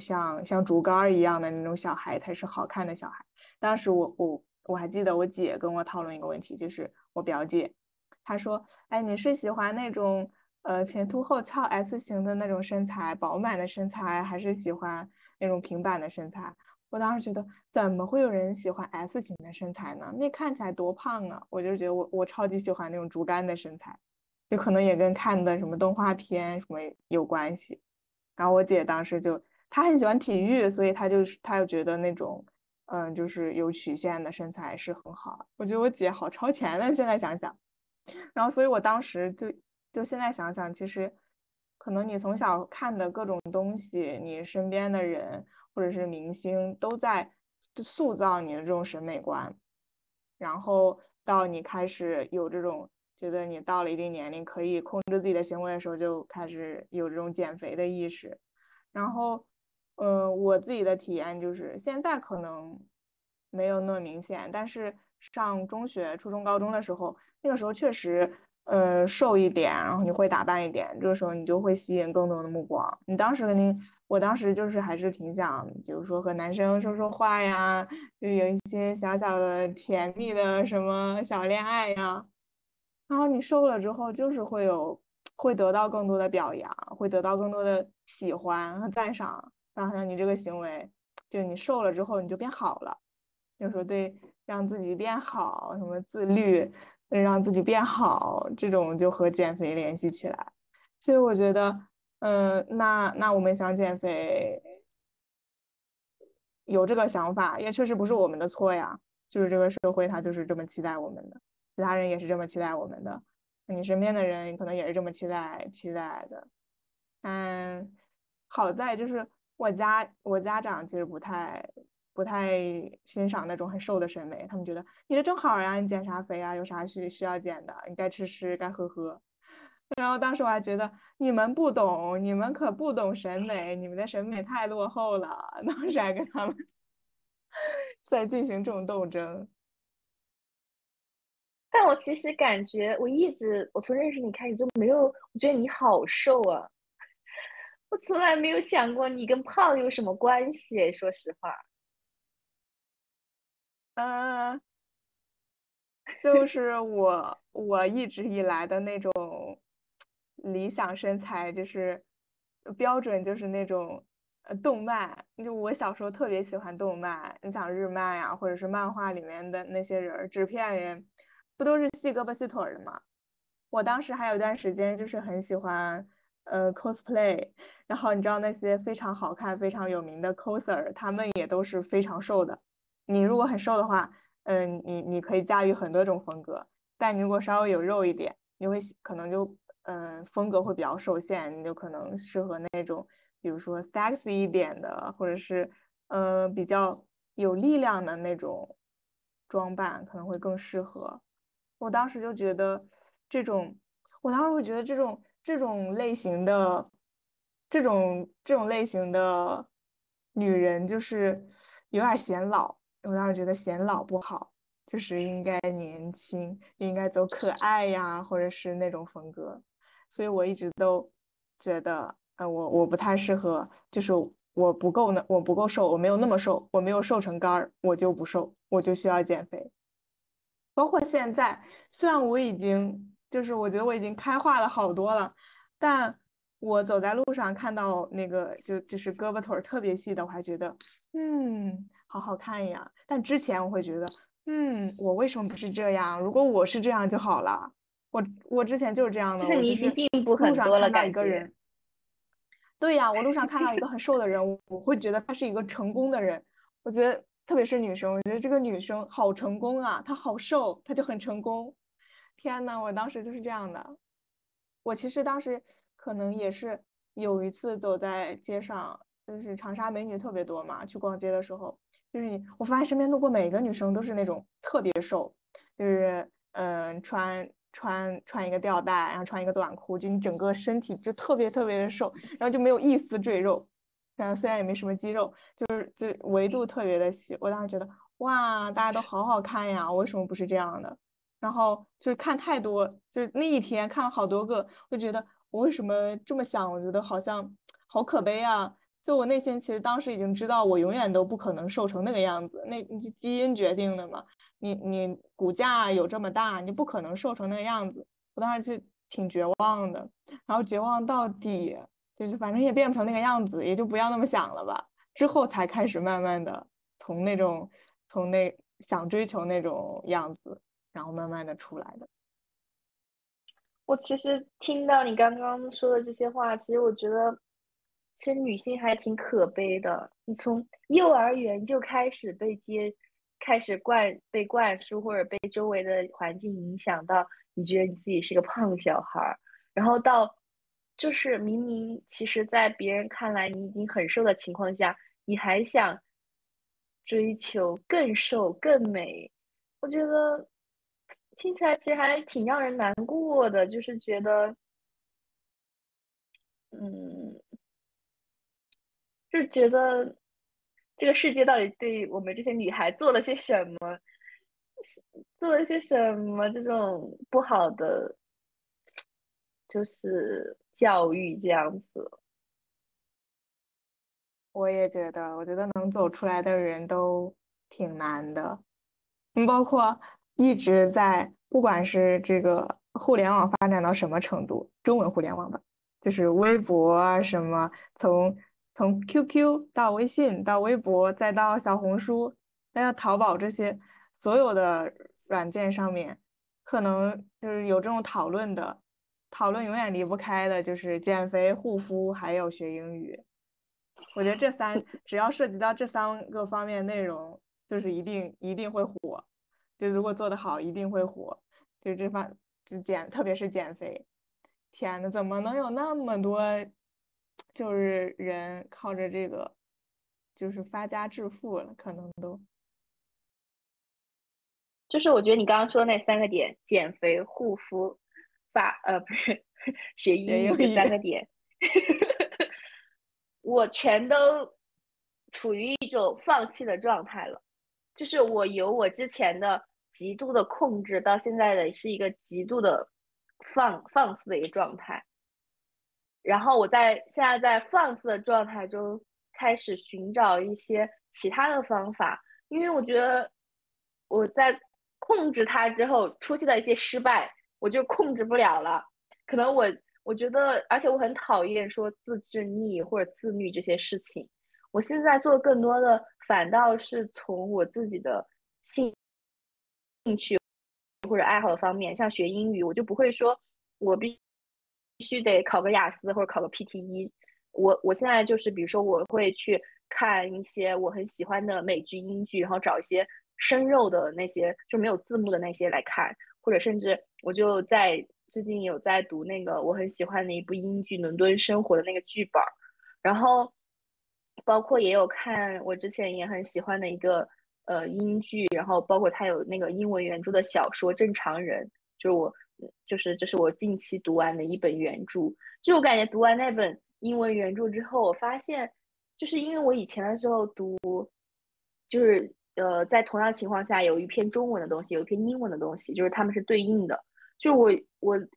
像竹竿一样的那种小孩才是好看的小孩。当时我还记得我姐跟我讨论一个问题，就是我表姐，她说哎，你是喜欢那种前凸后翘 S 型的那种身材，饱满的身材，还是喜欢那种平板的身材？我当时觉得怎么会有人喜欢 S 型的身材呢？那看起来多胖啊。我就觉得我超级喜欢那种竹竿的身材，就可能也跟看的什么动画片什么有关系。然后我姐当时就她很喜欢体育，所以她就觉得那种就是有曲线的身材是很好。我觉得我姐好超前了，现在想想。然后所以我当时就现在想想，其实可能你从小看的各种东西，你身边的人或者是明星都在塑造你的这种审美观。然后到你开始有这种觉得你到了一定年龄可以控制自己的行为的时候，就开始有这种减肥的意识。然后我自己的体验就是现在可能没有那么明显，但是上中学、初中、高中的时候，那个时候确实瘦一点，然后你会打扮一点，这个时候你就会吸引更多的目光。我当时就是还是挺想，比如说和男生说说话呀，就有一些小小的甜蜜的什么小恋爱呀。然后你瘦了之后，就是会得到更多的表扬，会得到更多的喜欢和赞赏。然后你这个行为，就你瘦了之后你就变好了，就说对，让自己变好，什么自律，让自己变好，这种就和减肥联系起来。所以我觉得，那我们想减肥，有这个想法也确实不是我们的错呀，就是这个社会它就是这么期待我们的，其他人也是这么期待我们的，你身边的人可能也是这么期待的。好在就是。我家长其实不太欣赏那种很瘦的审美，他们觉得你这正好呀，你减啥肥啊，有啥需要减的，你该吃该喝。然后当时我还觉得你们可不懂审美，你们的审美太落后了。当时还跟他们在进行这种斗争。但我其实感觉我从认识你开始就没有，我觉得你好瘦啊。我从来没有想过你跟胖有什么关系，说实话。嗯、就是我一直以来的那种理想身材，就是标准，就是那种动漫。就我小时候特别喜欢动漫，你想日漫呀、或者是漫画里面的那些人，纸片人，不都是细胳膊细腿儿的吗？我当时还有一段时间就是很喜欢cosplay， 然后你知道那些非常好看、非常有名的 coser， 他们也都是非常瘦的。你如果很瘦的话，你可以驾驭很多种风格，但你如果稍微有肉一点，你会可能就风格会比较受限，你就可能适合那种比如说 sexy 一点的，或者是比较有力量的那种装扮可能会更适合。我当时就觉得这种，我当时会觉得这种类型的女人就是有点显老，我当时觉得显老不好，就是应该年轻，应该走可爱呀，或者是那种风格。所以我一直都觉得，我不太适合，就是我不够瘦，我没有那么瘦，我没有瘦成杆儿，我就不瘦，我就需要减肥。包括现在，虽然我已经就是我觉得我已经开化了好多了，但我走在路上看到那个就是胳膊腿儿特别细的，我还觉得好好看呀。但之前我会觉得我为什么不是这样？如果我是这样就好了。我之前就是这样的，就是你已经进步很多了，感觉。对呀，我路上看到一个很瘦的人，我会觉得他是一个成功的人。我觉得特别是女生，我觉得这个女生好成功啊，她好瘦，她就很成功。天呐，我当时就是这样的。我其实当时可能也是有一次走在街上，就是长沙美女特别多嘛，去逛街的时候，就是我发现身边路过每个女生都是那种特别瘦，就是穿一个吊带，然后穿一个短裤，就你整个身体就特别特别的瘦，然后就没有一丝赘肉，虽然也没什么肌肉，就维度特别的细。我当时觉得哇，大家都好好看呀，我为什么不是这样的？然后就是看太多，就是那一天看了好多个，我觉得我为什么这么想？我觉得好像好可悲啊！就我内心其实当时已经知道，我永远都不可能瘦成那个样子，那你基因决定的嘛。你骨架有这么大，你不可能瘦成那个样子。我当时就挺绝望的，然后绝望到底，就是反正也变不成那个样子，也就不要那么想了吧。之后才开始慢慢的从那想追求那种样子，然后慢慢的出来的。我其实听到你刚刚说的这些话，其实我觉得，其实女性还挺可悲的。你从幼儿园就开始被灌输，或者被周围的环境影响到，你觉得你自己是个胖小孩，然后到就是明明其实在别人看来你已经很瘦的情况下，你还想追求更瘦更美，我觉得听起来其实还挺让人难过的，就是觉得，就觉得这个世界到底对我们这些女孩做了些什么这种不好的就是教育这样子。我也觉得，我觉得能走出来的人都挺难的，包括一直在，不管是这个互联网发展到什么程度，中文互联网吧，就是微博啊什么，从 QQ 到微信到微博再到小红书再到淘宝，这些所有的软件上面可能就是有这种讨论永远离不开的就是减肥、护肤还有学英语。我觉得只要涉及到这三个方面内容，就是一定会火，就如果做得好一定会火，就特别是减肥。天哪，怎么能有那么多就是人靠着这个就是发家致富了，可能都就是我觉得你刚刚说的那三个点，减肥、护肤、不是学英语，这三个点我全都处于一种放弃的状态了，就是我由我之前的极度的控制到现在的是一个极度的放肆的一个状态。然后我现在在放肆的状态中开始寻找一些其他的方法，因为我觉得我在控制它之后出现了一些失败，我就控制不了了。可能我觉得，而且我很讨厌说自制力或者自律这些事情，我现在做更多的反倒是从我自己的兴趣或者爱好的方面，像学英语，我就不会说我必须得考个雅思或者考个 PTE， 我现在就是比如说我会去看一些我很喜欢的美剧英剧，然后找一些生肉的那些就没有字幕的那些来看，或者甚至我就在最近有在读那个我很喜欢的一部英剧《伦敦生活》的那个剧本，然后包括也有看我之前也很喜欢的一个英剧，然后包括它有那个英文原著的小说《正常人》，这是我近期读完的一本原著。就我感觉读完那本英文原著之后，我发现就是因为我以前的时候读就是在同样情况下有一篇中文的东西有一篇英文的东西，就是他们是对应的，就我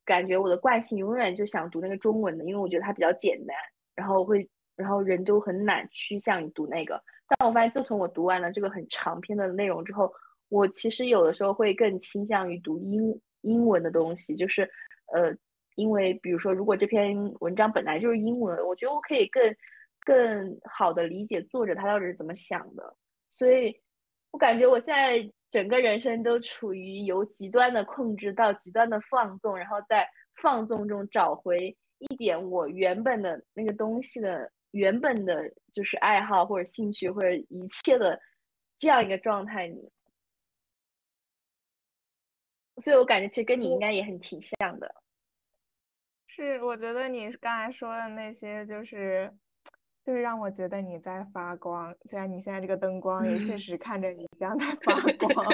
感觉我的惯性永远就想读那个中文的，因为我觉得它比较简单，然后人都很难趋向于读那个。但我发现自从我读完了这个很长篇的内容之后，我其实有的时候会更倾向于读英文的东西，就是因为比如说如果这篇文章本来就是英文，我觉得我可以更好的理解作者他到底是怎么想的。所以我感觉我现在整个人生都处于由极端的控制到极端的放纵，然后在放纵中找回一点我原本的那个东西的原本的就是爱好或者兴趣或者一切的这样一个状态里。所以我感觉其实跟你应该也很挺像的。是，我觉得你刚才说的那些就是让我觉得你在发光，虽然你现在这个灯光也确实看着你像在发光。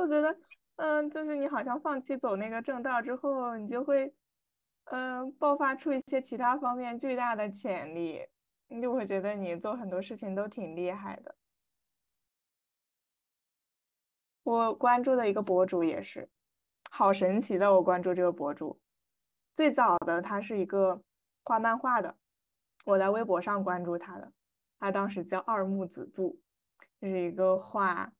我觉得就是你好像放弃走那个正道之后，你就会爆发出一些其他方面巨大的潜力，你就会觉得你做很多事情都挺厉害的。我关注的一个博主也是好神奇的，我关注这个博主最早的他是一个画漫画的，我在微博上关注他的，他当时叫二木子布，就是一个画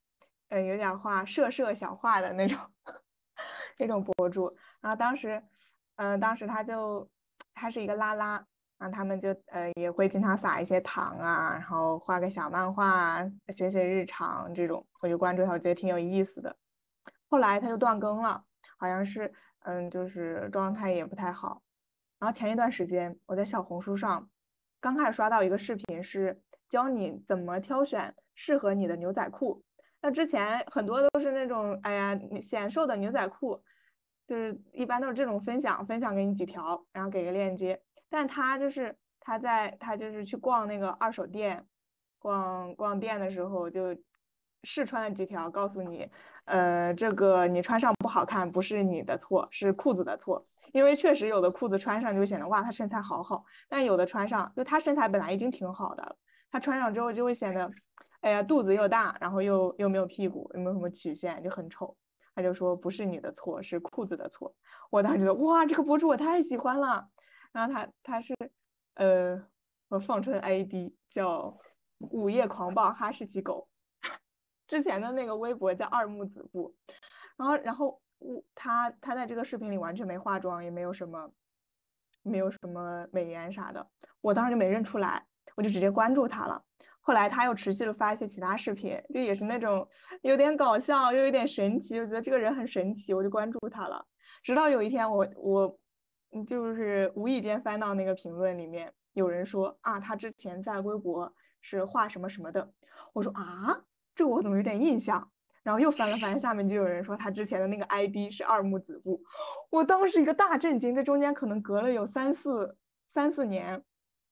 有点画社小画的那种博主。然后当时他是一个拉拉，然后他们就也会经常撒一些糖啊，然后画个小漫画啊，写写日常这种，我就关注他，我觉得挺有意思的。后来他就断更了，好像是就是状态也不太好。然后前一段时间我在小红书上刚开始刷到一个视频，是教你怎么挑选适合你的牛仔裤。那之前很多都是那种哎呀显瘦的牛仔裤，就是一般都是这种分享给你几条，然后给个链接。但他就是去逛那个二手店，逛店的时候就试穿了几条，告诉你这个你穿上不好看不是你的错，是裤子的错。因为确实有的裤子穿上就显得哇他身材好，但有的穿上就他身材本来已经挺好的，他穿上之后就会显得哎呀肚子又大，然后又没有屁股，又没有什么曲线，就很丑。他就说不是你的错，是裤子的错。我当时觉得哇这个博主我太喜欢了。然后他是我放出的 ID 叫午夜狂暴哈士奇狗，之前的那个微博叫二木子布。然后他在这个视频里完全没化妆，也没有什么美颜啥的，我当时就没认出来，我就直接关注他了。后来他又持续的发一些其他视频，就也是那种有点搞笑又有点神奇，我觉得这个人很神奇，我就关注他了。直到有一天我就是无意间翻到那个评论里面有人说啊他之前在微博是画什么什么的，我说啊这个我怎么有点印象，然后又翻了翻，下面就有人说他之前的那个 ID 是二木子布，我当时一个大震惊，这中间可能隔了有三四年，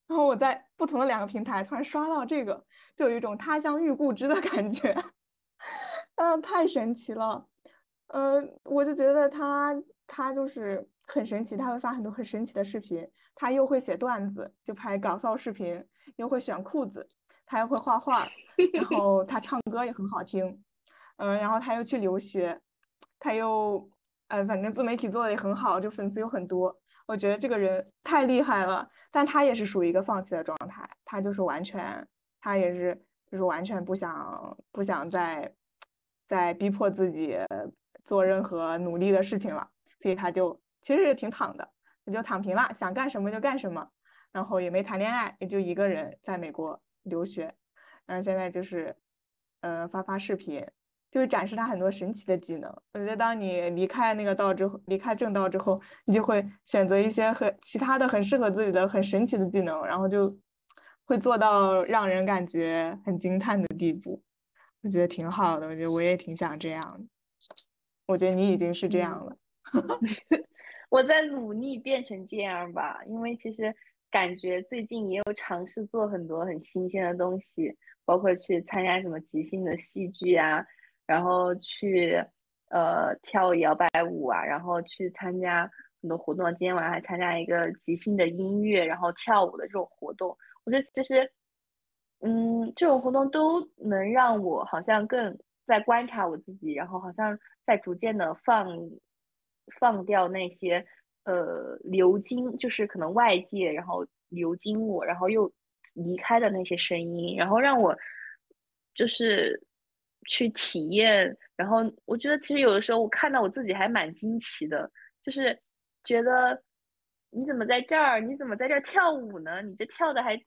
然后我在不同的两个平台突然刷到这个，就有一种他乡遇故知的感觉。太神奇了。我就觉得他就是很神奇，他会发很多很神奇的视频，他又会写段子，就拍搞笑视频，又会选裤子，他又会画画，然后他唱歌也很好听，然后他又去留学，他又反正自媒体做的也很好，就粉丝有很多。我觉得这个人太厉害了，但他也是属于一个放弃的状态，他就是完全，他也是就是完全不想再逼迫自己做任何努力的事情了，所以他就其实挺躺的，他就躺平了，想干什么就干什么，然后也没谈恋爱，也就一个人在美国留学，然后现在就是发视频，就是展示他很多神奇的技能。我觉得当你离开那个道之后，离开正道之后，你就会选择一些很其他的很适合自己的很神奇的技能，然后就会做到让人感觉很惊叹的地步。我觉得挺好的，我觉得我也挺想这样。我觉得你已经是这样了。我在努力变成这样吧，因为其实感觉最近也有尝试做很多很新鲜的东西，包括去参加什么即兴的戏剧啊，然后去跳摇摆舞啊，然后去参加很多活动。今天晚上还参加一个即兴的音乐然后跳舞的这种活动。我觉得其实这种活动都能让我好像更在观察我自己，然后好像在逐渐的放掉那些流经，就是可能外界然后流经我然后又离开的那些声音，然后让我就是去体验。然后我觉得其实有的时候我看到我自己还蛮惊奇的，就是觉得你怎么在这儿跳舞呢，你这跳的还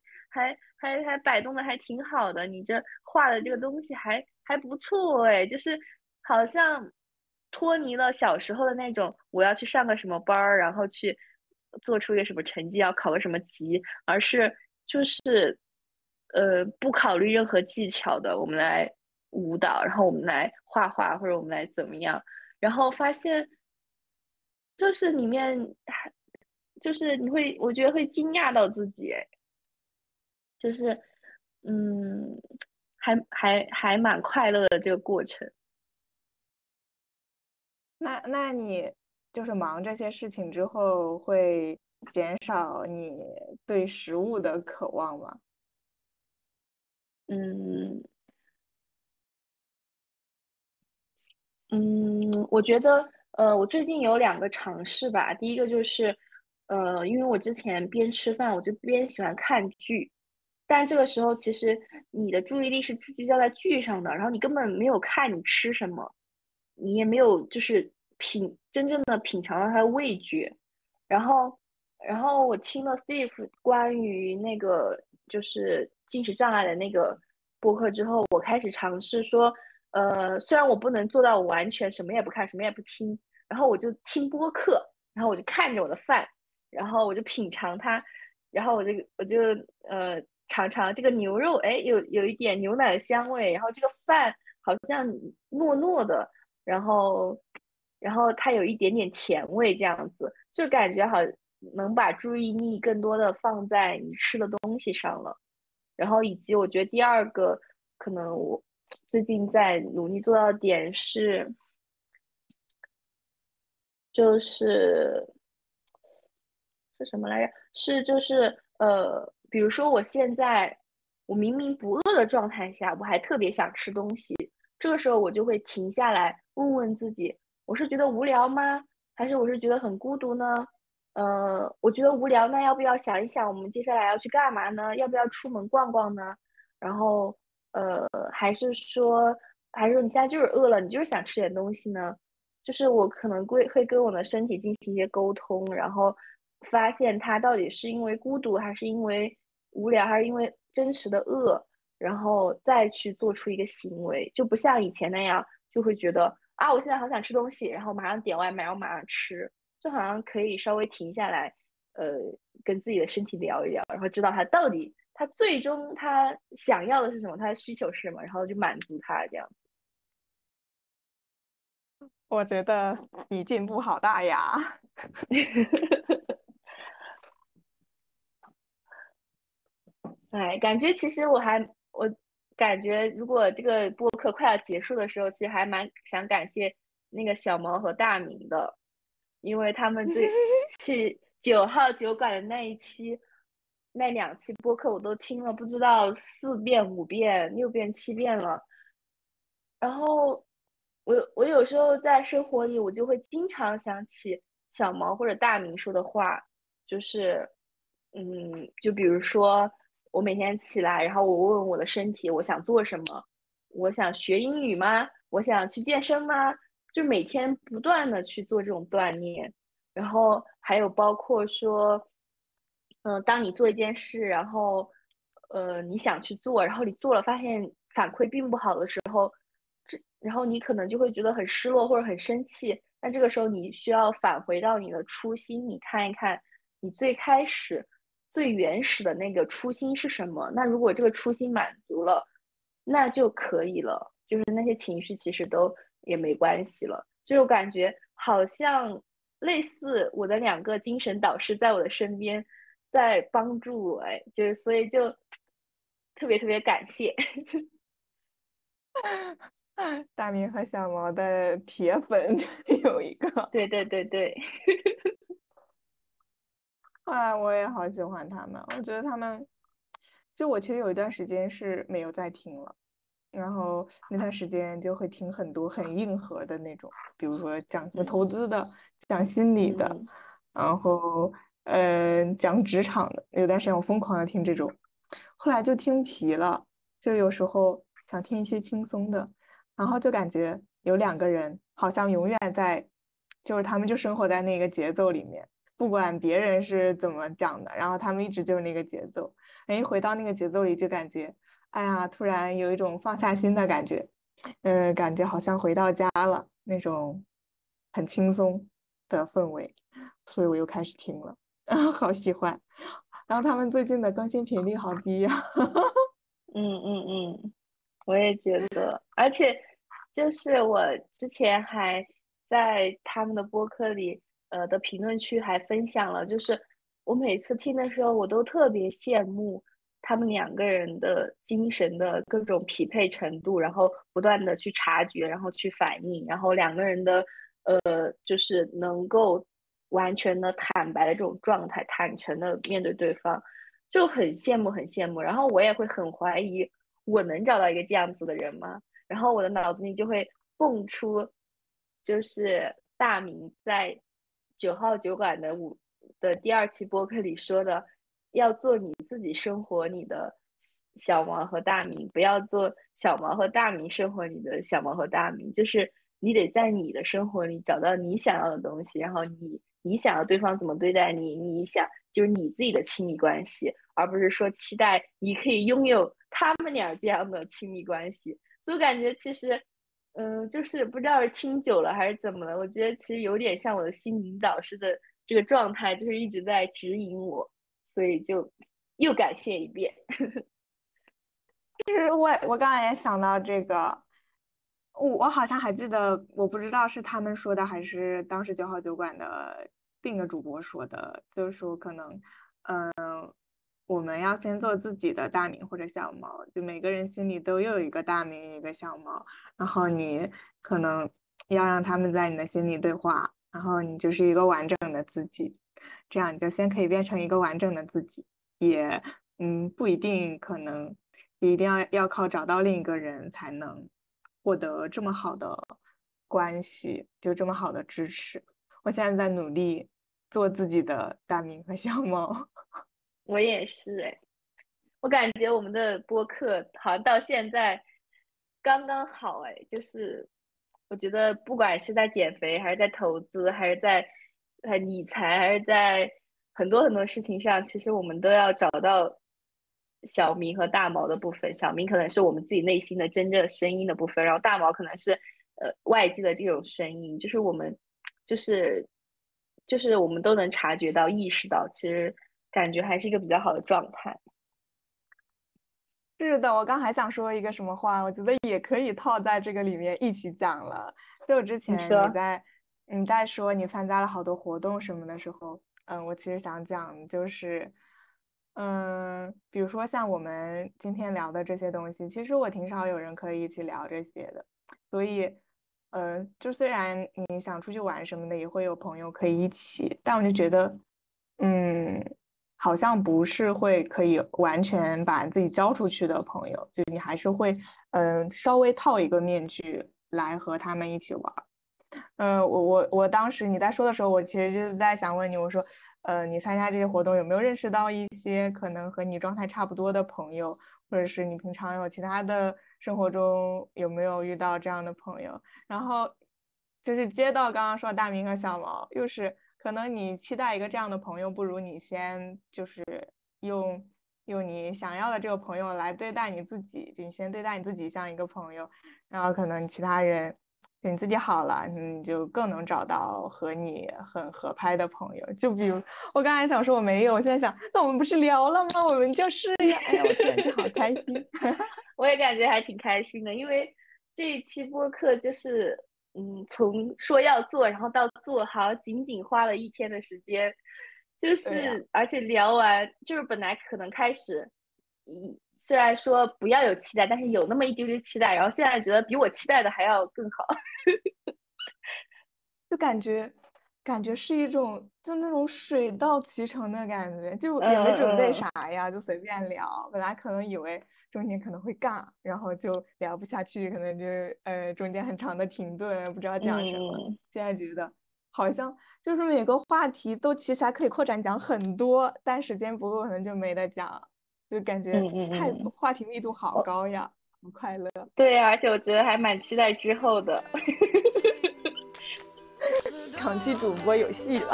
摆动的还挺好的，你这画的这个东西还不错哎，就是好像脱离了小时候的那种我要去上个什么班，然后去做出一个什么成绩，要考个什么级，而是就是不考虑任何技巧的，我们来舞蹈，然后我们来画画，或者我们来怎么样，然后发现就是里面就是你会，我觉得会惊讶到自己，就是还蛮快乐的这个过程。那你就是忙这些事情之后会减少你对食物的渴望吗？我觉得我最近有两个尝试吧。第一个就是因为我之前边吃饭我就边喜欢看剧，但这个时候其实你的注意力是聚焦在剧上的，然后你根本没有看你吃什么，你也没有就是真正的品尝到它的味觉。然后我听了 Steve 关于那个就是进食障碍的那个播客之后，我开始尝试说虽然我不能做到我完全什么也不看什么也不听，然后我就听播客，然后我就看着我的饭，然后我就品尝它，然后我就尝尝这个牛肉，哎，有一点牛奶的香味，然后这个饭好像糯糯的，然后它有一点点甜味，这样子就感觉好能把注意力更多的放在你吃的东西上了。然后以及我觉得第二个可能我最近在努力做到的点是，就是什么来着？是就是比如说我现在我明明不饿的状态下，我还特别想吃东西，这个时候我就会停下来问问自己，我是觉得无聊吗？还是我是觉得很孤独呢？我觉得无聊，那要不要想一想我们接下来要去干嘛呢？要不要出门逛逛呢？然后还是说你现在就是饿了，你就是想吃点东西呢？就是我可能会跟我的身体进行一些沟通，然后发现它到底是因为孤独，还是因为无聊，还是因为真实的饿，然后再去做出一个行为。就不像以前那样就会觉得啊我现在好想吃东西，然后马上点外卖，然后马上吃，就好像可以稍微停下来跟自己的身体聊一聊，然后知道它到底他最终他想要的是什么，他的需求是什么，然后就满足他这样。我觉得你进步好大呀！哎，感觉其实我感觉如果这个播客快要结束的时候，其实还蛮想感谢那个小毛和大明的，因为他们去9号酒馆的那一期。那2期播客我都听了不知道4遍5遍6遍7遍了，然后我有时候在生活里我就会经常想起小毛或者大明说的话，就是就比如说我每天起来，然后我问我的身体我想做什么，我想学英语吗？我想去健身吗？就每天不断的去做这种锻炼。然后还有包括说当你做一件事，然后你想去做，然后你做了发现反馈并不好的时候，然后你可能就会觉得很失落或者很生气。但这个时候你需要返回到你的初心，你看一看你最开始最原始的那个初心是什么。那如果这个初心满足了，那就可以了，就是那些情绪其实都也没关系了。就我感觉好像类似我的两个精神导师在我的身边在帮助我，就是所以就特别特别感谢。大明和小毛的铁粉有一个，对对对对。后来我也好喜欢他们，我觉得他们就我其实有一段时间是没有再听了，然后那段时间就会听很多很硬核的那种，比如说讲什么投资的，讲心理的，然后讲职场的。有段时间我疯狂的听这种，后来就听疲了，就有时候想听一些轻松的，然后就感觉有两个人好像永远在，就是他们就生活在那个节奏里面，不管别人是怎么讲的，然后他们一直就是那个节奏，人一回到那个节奏里就感觉哎呀，突然有一种放下心的感觉，感觉好像回到家了，那种很轻松的氛围，所以我又开始听了，好喜欢。然后他们最近的更新频率好低呀。我也觉得，而且就是我之前还在他们的播客里的评论区还分享了，就是我每次听的时候我都特别羡慕他们两个人的精神的各种匹配程度，然后不断的去察觉，然后去反应，然后两个人的就是能够完全的坦白的这种状态，坦诚的面对对方，就很羡慕很羡慕。然后我也会很怀疑我能找到一个这样子的人吗？然后我的脑子里就会蹦出就是大明在9号酒馆的第2期播客里说的，要做你自己生活你的小毛和大明，不要做小毛和大明生活你的小毛和大明。就是你得在你的生活里找到你想要的东西，然后你想要对方怎么对待你，你想就是你自己的亲密关系，而不是说期待你可以拥有他们俩这样的亲密关系。所以我感觉其实就是不知道是听久了还是怎么了，我觉得其实有点像我的心灵导师的这个状态，就是一直在指引我，所以就又感谢一遍。就是我刚才也想到这个，我好像还记得，我不知道是他们说的还是当时9号酒馆的另一个主播说的，就是说可能我们要先做自己的大明或者小毛，就每个人心里都有一个大明一个小毛，然后你可能要让他们在你的心里对话，然后你就是一个完整的自己，这样你就先可以变成一个完整的自己，也不一定可能一定要靠找到另一个人才能获得这么好的关系，就这么好的支持。我现在在努力做自己的大明和小毛。我也是我感觉我们的播客好像到现在刚刚好就是我觉得不管是在减肥还是在投资还是在理财还是在很多很多事情上，其实我们都要找到小明和大毛的部分。小明可能是我们自己内心的真正声音的部分，然后大毛可能是外界的这种声音，就是我们就是我们都能察觉到意识到，其实感觉还是一个比较好的状态。是的，我刚还想说一个什么话，我觉得也可以套在这个里面一起讲了。就之前你在说你参加了好多活动什么的时候，我其实想讲就是比如说像我们今天聊的这些东西，其实我挺少有人可以一起聊这些的，所以就虽然你想出去玩什么的也会有朋友可以一起，但我就觉得好像不是会可以完全把自己交出去的朋友，就你还是会稍微套一个面具来和他们一起玩。我当时你在说的时候，我其实就是在想问你，我说你参加这些活动有没有认识到一些可能和你状态差不多的朋友，或者是你平常有其他的生活中有没有遇到这样的朋友？然后就是接到刚刚说大明和小毛，又是可能你期待一个这样的朋友，不如你先就是用你想要的这个朋友来对待你自己，就你先对待你自己像一个朋友，然后可能你其他人你自己好了，你就更能找到和你很合拍的朋友。就比如我刚才想说我没有，我现在想那我们不是聊了吗，我们就是呀，哎呀我真的好开心我也感觉还挺开心的，因为这一期播客就是从说要做然后到做好仅仅花了一天的时间，就是、而且聊完就是本来可能开始虽然说不要有期待，但是有那么一丢丢期待，然后现在觉得比我期待的还要更好就感觉是一种就那种水到渠成的感觉，就也没准备啥呀，就随便聊，本来可能以为中间可能会尬，然后就聊不下去，可能就中间很长的停顿不知道讲什么，现在觉得好像就是每个话题都其实还可以扩展讲很多，但时间不够可能就没得讲，就感觉太话题密度好高呀，很快乐。对啊，而且我觉得还蛮期待之后的长期主播有戏了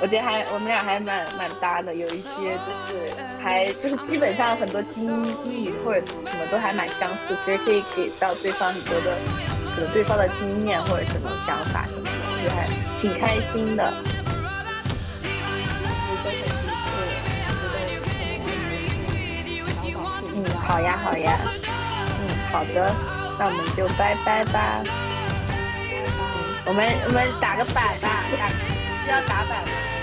我觉得我们俩还蛮搭的，有一些就是基本上很多经历或者什么都还蛮相似，其实可以给到对方很多的可能对方的经验或者什么想法什么的，就还挺开心的。好呀好的，那我们就拜拜吧。我们打个板吧，需要打板吗？